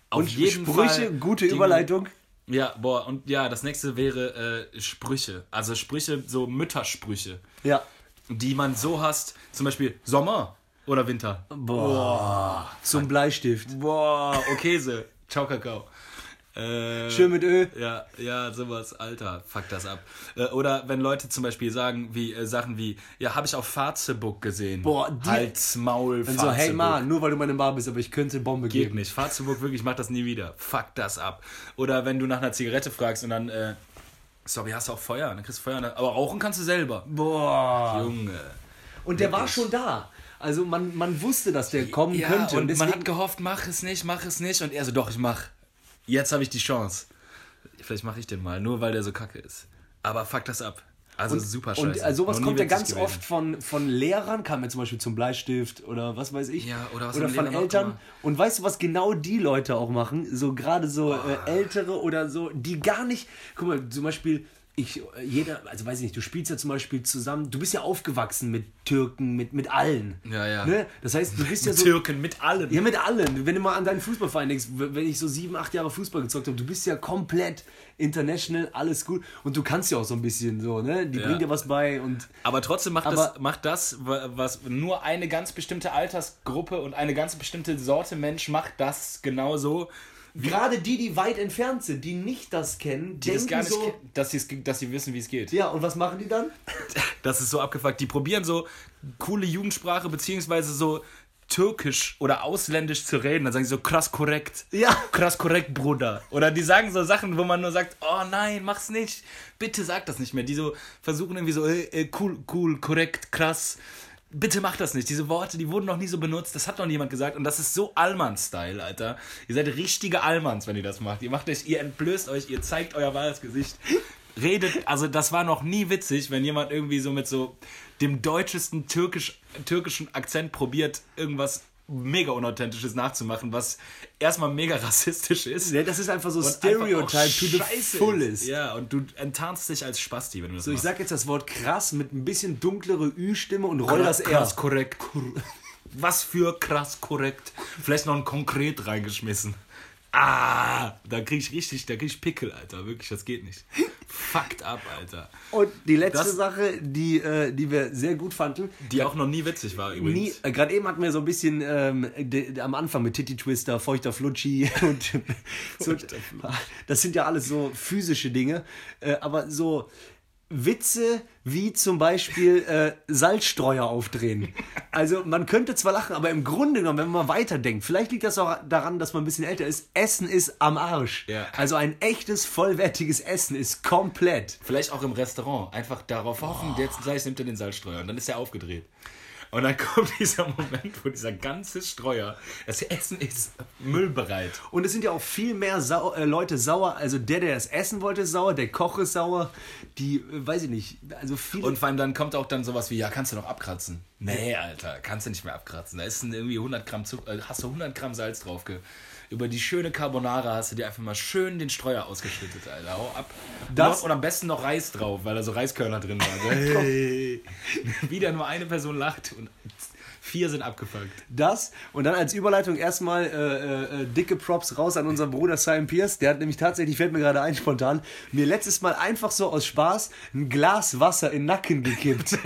Auf und jeden Sprüche, Fall. Gute Dinge. Überleitung. Ja, boah, und ja, das nächste wäre äh, Sprüche. Also Sprüche, so Müttersprüche. Ja. Die man so hasst, zum Beispiel Sommer oder Winter. Boah. Zum Bleistift. Boah, Käse. Ciao, Kakao. Äh, Schön mit Öl. Ja, ja, sowas. Alter, fuck das ab. Äh, oder wenn Leute zum Beispiel sagen, wie äh, Sachen wie, ja, habe ich auf Fahrzeug gesehen. Boah, die... Halt's Maul, Fahrzeug. So, hey Ma, nur weil du meine Mama bist, aber ich könnte Bombe Geht geben. Geht nicht. Fahrzeug wirklich, mach das nie wieder. Fuck das ab. Oder wenn du nach einer Zigarette fragst und dann, äh, sorry, hast du auch Feuer? Dann kriegst du Feuer. Dann, aber rauchen kannst du selber. Boah. Junge. Und der wirklich. War schon da. Also man, man wusste, dass der kommen ja, könnte. Und, und man hat gehofft, mach es nicht, mach es nicht. Und er so, doch, ich mach. Jetzt habe ich die Chance. Vielleicht mache ich den mal, nur weil der so kacke ist. Aber fuck das ab. Also und, super scheiße. Und also sowas kommt ja ganz gewesen. oft von, von Lehrern, kam ja zum Beispiel zum Bleistift oder was weiß ich. Ja, oder was oder von Lehrer Eltern. Und weißt du, was genau die Leute auch machen? So gerade so äh, Ältere oder so, die gar nicht... Guck mal, zum Beispiel... Ich, jeder, also weiß ich nicht, du spielst ja zum Beispiel zusammen, du bist ja aufgewachsen mit Türken, mit, mit allen. Ja, ja. Ne? Das heißt, du bist ja so... Türken, mit allen. Ja, mit allen. Wenn du mal an deinen Fußballverein denkst, wenn ich so sieben, acht Jahre Fußball gezockt habe, du bist ja komplett international, alles gut. Und du kannst ja auch so ein bisschen so, ne? Die ja. bringt dir was bei und... Aber trotzdem macht, aber das, macht das, was nur eine ganz bestimmte Altersgruppe und eine ganz bestimmte Sorte Mensch macht, das genau so... Gerade die, die weit entfernt sind, die nicht das kennen, die denken das gar nicht so... Ke- dass, sie's, dass sie wissen, wie es geht. Ja, und was machen die dann? Das ist so abgefuckt. Die probieren so coole Jugendsprache, beziehungsweise so türkisch oder ausländisch zu reden. Dann sagen sie so, krass korrekt. Ja. Krass korrekt, Bruder. Oder die sagen so Sachen, wo man nur sagt, oh nein, mach's nicht. Bitte sag das nicht mehr. Die so versuchen irgendwie so, äh, äh, cool, cool, korrekt, krass. Bitte macht das nicht. Diese Worte, die wurden noch nie so benutzt. Das hat noch niemand gesagt. Und das ist so Allmann-Style, Alter. Ihr seid richtige Allmanns, wenn ihr das macht. Ihr macht euch, ihr entblößt euch, ihr zeigt euer wahres Gesicht. Redet, also das war noch nie witzig, wenn jemand irgendwie so mit so dem deutschesten türkisch, türkischen Akzent probiert, irgendwas mega unauthentisches nachzumachen, was erstmal mega rassistisch ist. Ja, das ist einfach so Stereotype to the fullest. Ja, und du enttarnst dich als Spasti, wenn du das so machst. Ich sag jetzt das Wort krass mit ein bisschen dunklere Ü-Stimme und roll das R. Krass korrekt. Was für krass korrekt. Vielleicht noch ein Konkret reingeschmissen. Ah, da krieg ich richtig, da krieg ich Pickel, Alter. Wirklich, das geht nicht. Fucked up, Alter. Und die letzte das, Sache, die, äh, die wir sehr gut fanden. Die grad, auch noch nie witzig war übrigens. Äh, Gerade eben hatten wir so ein bisschen ähm, de, de, am Anfang mit Titty Twister, feuchter Flutschi. Und, feuchter Flutschi. Das sind ja alles so physische Dinge. Äh, aber so Witze wie zum Beispiel äh, Salzstreuer aufdrehen. Also man könnte zwar lachen, aber im Grunde genommen, wenn man weiterdenkt, vielleicht liegt das auch daran, dass man ein bisschen älter ist, Essen ist am Arsch. Ja. Also ein echtes, vollwertiges Essen ist komplett. Vielleicht auch im Restaurant. Einfach darauf hoffen, oh. jetzt gleich nimmt er den Salzstreuer und dann ist er aufgedreht. Und dann kommt dieser Moment, wo dieser ganze Streuer, das Essen ist müllbereit. Und es sind ja auch viel mehr Sau- äh, Leute sauer. Also der, der das essen wollte, ist sauer. Der Koch ist sauer. Die, äh, weiß ich nicht, also viele... Und vor allem dann kommt auch dann sowas wie, ja, kannst du noch abkratzen. Nee, Alter, kannst du nicht mehr abkratzen. Da ist irgendwie hundert Gramm Zucker, äh, hast du hundert Gramm Salz drauf. Ge- über die schöne Carbonara hast du dir einfach mal schön den Streuer ausgeschüttet, Alter. Hau ab. Das oder am besten noch Reis drauf, weil da so Reiskörner drin waren. Hey. Wieder nur eine Person lacht und vier sind abgefuckt. Das und dann als Überleitung erstmal äh, äh, dicke Props raus an unseren Bruder Simon Pierce. Der hat nämlich tatsächlich, fällt mir gerade ein spontan, mir letztes Mal einfach so aus Spaß ein Glas Wasser in den Nacken gekippt.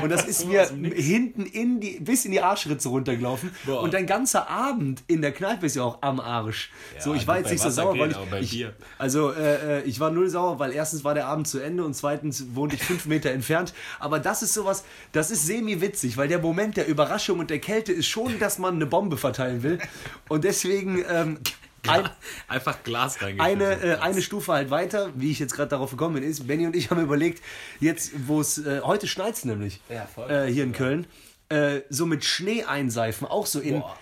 Und das ist mir hinten in die, bis in die Arschritze runtergelaufen. Boah. Und dein ganzer Abend in der Kneipe ist ja auch am Arsch. Ja, so, ich war jetzt nicht so sauer, weil ich, ich also äh, ich war null sauer, weil erstens war der Abend zu Ende und zweitens wohnte ich fünf Meter entfernt. Aber das ist sowas, das ist semi-witzig, weil der Moment der Überraschung Überraschung und der Kälte ist schon, dass man eine Bombe verteilen will. Und deswegen ähm, ein, einfach Glas reingekippt. Eine, äh, eine Stufe halt weiter, wie ich jetzt gerade darauf gekommen bin, ist, Benni und ich haben überlegt, jetzt wo es, äh, heute schneit es nämlich, ja, voll, äh, hier in Köln, äh, so mit Schnee einseifen, auch so in, boah,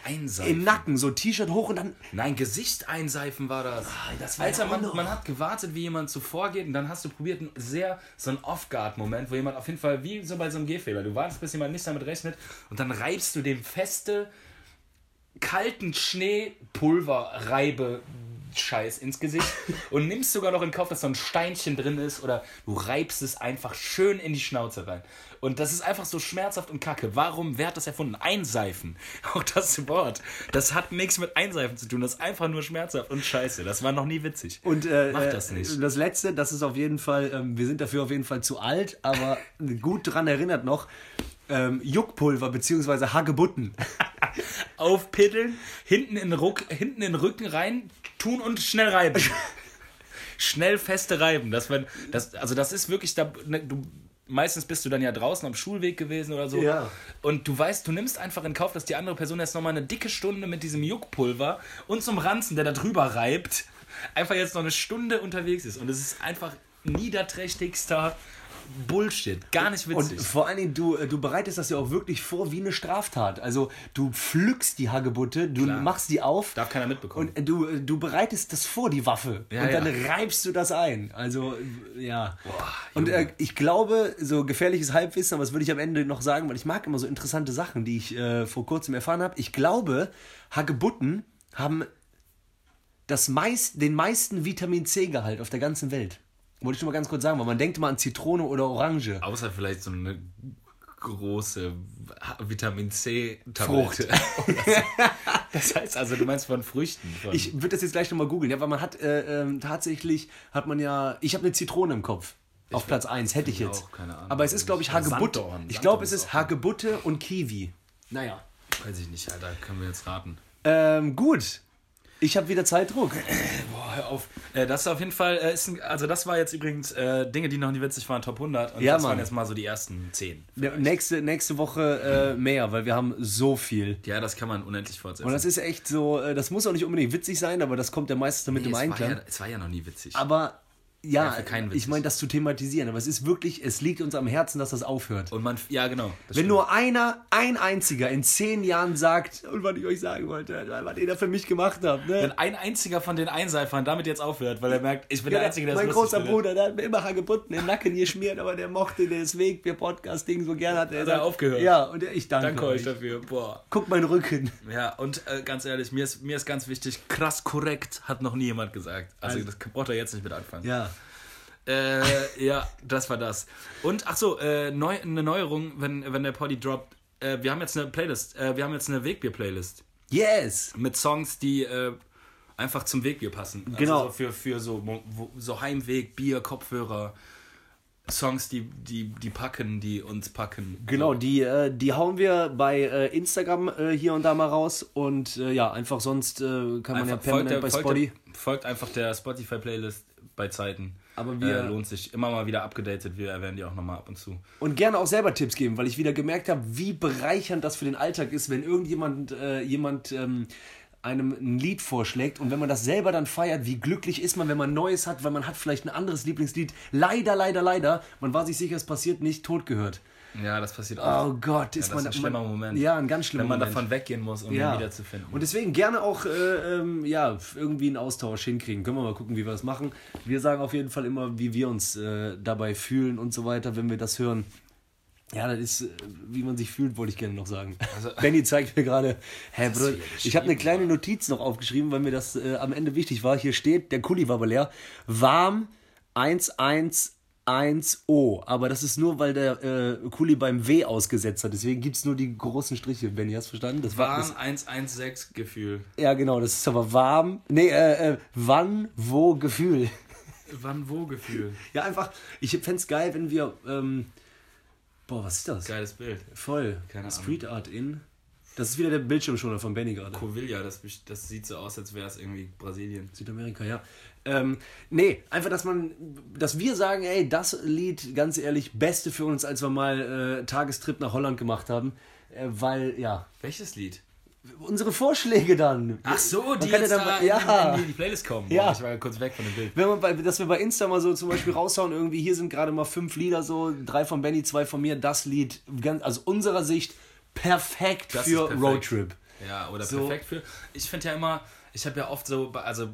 in Nacken, so T-Shirt hoch und dann... Nein, Gesicht einseifen war das. Ah, das war Alter, ja man, man hat gewartet, wie jemand so vorgeht und dann hast du probiert, einen sehr, so einen Off-Guard-Moment, wo jemand auf jeden Fall, wie so bei so einem Gehfehler, du wartest, bis jemand nicht damit rechnet und dann reibst du dem feste, kalten Schneepulverreibe Scheiß ins Gesicht und nimmst sogar noch in Kauf, dass so ein Steinchen drin ist oder du reibst es einfach schön in die Schnauze rein. Und das ist einfach so schmerzhaft und kacke. Warum? Wer hat das erfunden? Einseifen. Auch das Wort. Das hat nichts mit Einseifen zu tun. Das ist einfach nur schmerzhaft und scheiße. Das war noch nie witzig. Und äh, mach das nicht. Das Letzte, das ist auf jeden Fall, ähm, wir sind dafür auf jeden Fall zu alt, aber gut dran erinnert noch, ähm, Juckpulver bzw. Hagebutten. Aufpiddeln, hinten in, Ruck, hinten in den Rücken rein, tun und schnell reiben. Schnell feste reiben. Dass man, das, also das ist wirklich, da, du, meistens bist du dann ja draußen am Schulweg gewesen oder so. Ja. Und du weißt, du nimmst einfach in Kauf, dass die andere Person jetzt nochmal eine dicke Stunde mit diesem Juckpulver und zum Ranzen, der da drüber reibt, einfach jetzt noch eine Stunde unterwegs ist. Und es ist einfach niederträchtigster Bullshit, gar nicht witzig. Und vor allen Dingen, du, du bereitest das ja auch wirklich vor wie eine Straftat. Also du pflückst die Hagebutte, du Klar. machst die auf. Darf keiner mitbekommen. Und du, du bereitest das vor, die Waffe. Ja, und ja. dann reibst du das ein. Also, ja. Boah, und äh, ich glaube, so gefährliches Halbwissen, aber das würde ich am Ende noch sagen, weil ich mag immer so interessante Sachen, die ich äh, vor kurzem erfahren habe. Ich glaube, Hagebutten haben das meist, den meisten Vitamin-C-Gehalt auf der ganzen Welt. Wollte ich nur mal ganz kurz sagen, weil man denkt immer an Zitrone oder Orange. Außer vielleicht so eine große Vitamin-C-Tablette. Frucht. Das heißt also, du meinst von Früchten. Von ich würde das jetzt gleich nochmal googeln, ja, weil man hat äh, äh, tatsächlich, hat man ja, ich habe eine Zitrone im Kopf. Auf ich Platz eins hätte ich jetzt. Auch, keine Ahnung. Aber es ist, glaube ich, Hagebutte. Sanddorn. Ich glaube, es ist Hagebutte und Kiwi. Naja. Weiß ich nicht, Alter, können wir jetzt raten. Ähm, gut. Ich habe wieder Zeitdruck. Boah, hör auf. Das ist auf jeden Fall, ist ein, also das war jetzt übrigens äh, Dinge, die noch nicht witzig waren, Top hundert. Und ja, das Mann. waren jetzt mal so die ersten zehn. Nächste, nächste Woche äh, mehr, weil wir haben so viel. Ja, das kann man unendlich fortsetzen. Und das ist echt so, das muss auch nicht unbedingt witzig sein, aber das kommt ja meistens damit nee, im Einklang. Ja, es war ja noch nie witzig. Aber ja, ja ich meine, das zu thematisieren. Aber es ist wirklich, es liegt uns am Herzen, dass das aufhört. Und man, ja genau. Wenn stimmt. nur einer, ein einziger in zehn Jahren sagt, und was ich euch sagen wollte, was ihr da für mich gemacht habt. Ne? Wenn ein einziger von den Einseifern damit jetzt aufhört, weil er merkt, ich bin ja, der Einzige, der das lustig findet. Mein großer Bruder, der hat mir immer Hagebutten im Nacken geschmiert, aber der mochte deswegen wir Podcast-Ding so gerne. Hat er hat sagt, aufgehört. Ja, und ich danke, danke euch dafür. Boah. Guck meinen Rücken. Ja, und äh, ganz ehrlich, mir ist, mir ist ganz wichtig, krass korrekt hat noch nie jemand gesagt. Also, also das braucht er jetzt nicht mit anfangen. Ja. äh, ja, das war das. Und, ach so, äh, neu, eine Neuerung, wenn, wenn der Poddy droppt. Äh, wir haben jetzt eine Playlist. Äh, wir haben jetzt eine Wegbier-Playlist. Yes! Mit Songs, die äh, einfach zum Wegbier passen. Also genau. So für, für so, so Heimweg, Bier, Kopfhörer. Songs, die, die, die packen, die uns packen. Genau, so. die, äh, die hauen wir bei äh, Instagram äh, hier und da mal raus. Und äh, ja, einfach sonst äh, kann man einfach ja permanent der, bei Spotify. Folgt, folgt einfach der Spotify-Playlist bei Zeiten. Aber wir äh, lohnt sich immer mal wieder abgedatet. Wir erwähnen die auch nochmal ab und zu. Und gerne auch selber Tipps geben, weil ich wieder gemerkt habe, wie bereichernd das für den Alltag ist, wenn irgendjemand äh, jemand ähm, einem ein Lied vorschlägt und wenn man das selber dann feiert, wie glücklich ist man, wenn man Neues hat, weil man hat vielleicht ein anderes Lieblingslied. Leider, leider, leider. Man war sich sicher, es passiert nicht, tot gehört. Ja, das passiert auch. Oh Gott, ist ja, das man, ist ein schlimmer man, Moment. Ja, ein ganz schlimmer Moment. Wenn man Moment. davon weggehen muss, um ja. ihn wiederzufinden. Und deswegen gerne auch äh, ähm, ja, irgendwie einen Austausch hinkriegen. Können wir mal gucken, wie wir das machen. Wir sagen auf jeden Fall immer, wie wir uns äh, dabei fühlen und so weiter, wenn wir das hören. Ja, das ist, wie man sich fühlt, wollte ich gerne noch sagen. Also, Benny zeigt mir gerade, hä, Bruder, ich habe eine kleine Notiz noch aufgeschrieben, weil mir das äh, am Ende wichtig war. Hier steht, der Kuli war aber leer, warm eins eins eins O. Aber das ist nur, weil der äh, Kuli beim W ausgesetzt hat. Deswegen gibt es nur die großen Striche, Benny, hast du verstanden? Das warm eins eins sechs Gefühl. Ja, genau, das ist aber warm, nee, äh, äh, wann, wo, Gefühl. Wann, wo, Gefühl. Ja, einfach, ich fände es geil, wenn wir... Ähm, Boah, was ist das? Geiles Bild. Voll. Keine Street Ahnung. Art in. Das ist wieder der Bildschirmschoner von Benny gerade. Covilla, das, das sieht so aus, als wäre es irgendwie Brasilien. Südamerika, ja. Ähm, nee, einfach, dass man, dass wir sagen, ey, das Lied, ganz ehrlich, Beste für uns, als wir mal äh, Tagestrip nach Holland gemacht haben. Äh, weil, ja. Welches Lied? Unsere Vorschläge dann. Ach so, die jetzt ja dann da ja. in, in die Playlist kommen. Ja. Boah, ich war ja kurz weg von dem Bild. Wenn man bei, dass wir bei Insta mal so zum Beispiel raushauen, irgendwie hier sind gerade mal fünf Lieder so, drei von Benny, zwei von mir, das Lied, ganz, also unserer Sicht, perfekt das für perfekt. Roadtrip. Ja, oder so. Perfekt für, ich finde ja immer, ich habe ja oft so, also äh,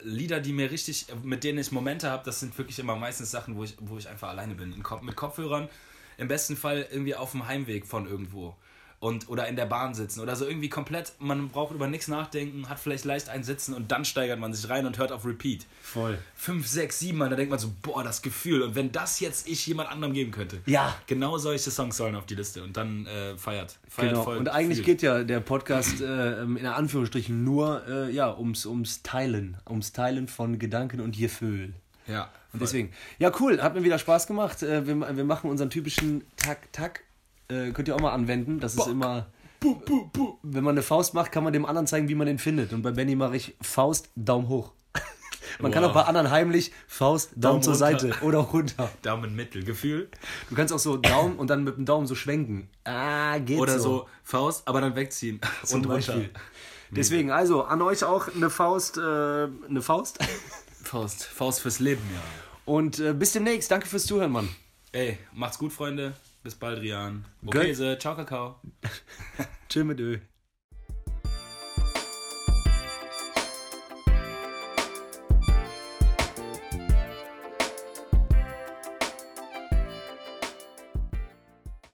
Lieder, die mir richtig, mit denen ich Momente habe, das sind wirklich immer meistens Sachen, wo ich, wo ich einfach alleine bin. In, mit Kopfhörern, im besten Fall irgendwie auf dem Heimweg von irgendwo. Und, oder in der Bahn sitzen oder so irgendwie komplett, man braucht über nichts nachdenken, hat vielleicht leicht ein Sitzen und dann steigert man sich rein und hört auf Repeat. Voll. Fünf, sechs, sieben Mal, da denkt man so, boah, das Gefühl. Und wenn das jetzt ich jemand anderem geben könnte. Ja. Genau solche Songs sollen auf die Liste und dann äh, feiert. Feiert genau. Voll. Und eigentlich Gefühl. Geht ja der Podcast äh, in Anführungsstrichen nur äh, ja, ums, ums Teilen. Ums Teilen von Gedanken und Gefühl. Ja. Voll. Und deswegen. Ja, cool. Hat mir wieder Spaß gemacht. Äh, wir, wir machen unseren typischen Tack-Tack. Äh, könnt ihr auch mal anwenden. Das Bock. Ist immer... Buh, buh, buh. Wenn man eine Faust macht, kann man dem anderen zeigen, wie man den findet. Und bei Benny mache ich Faust, Daumen hoch. Man wow. kann auch bei anderen heimlich Faust, Daumen, Daumen zur runter. Seite oder runter. Daumen mittel, Gefühl. Du kannst auch so Daumen und dann mit dem Daumen so schwenken. Ah, geht oder so. Oder so Faust, aber dann wegziehen und runter. Deswegen, also an euch auch eine Faust, äh, eine Faust. Faust. Faust fürs Leben, ja. Und äh, bis demnächst. Danke fürs Zuhören, Mann. Ey, macht's gut, Freunde. Bis bald, Rian. Okay, so, ciao, Kakao. Tschö mit Ö.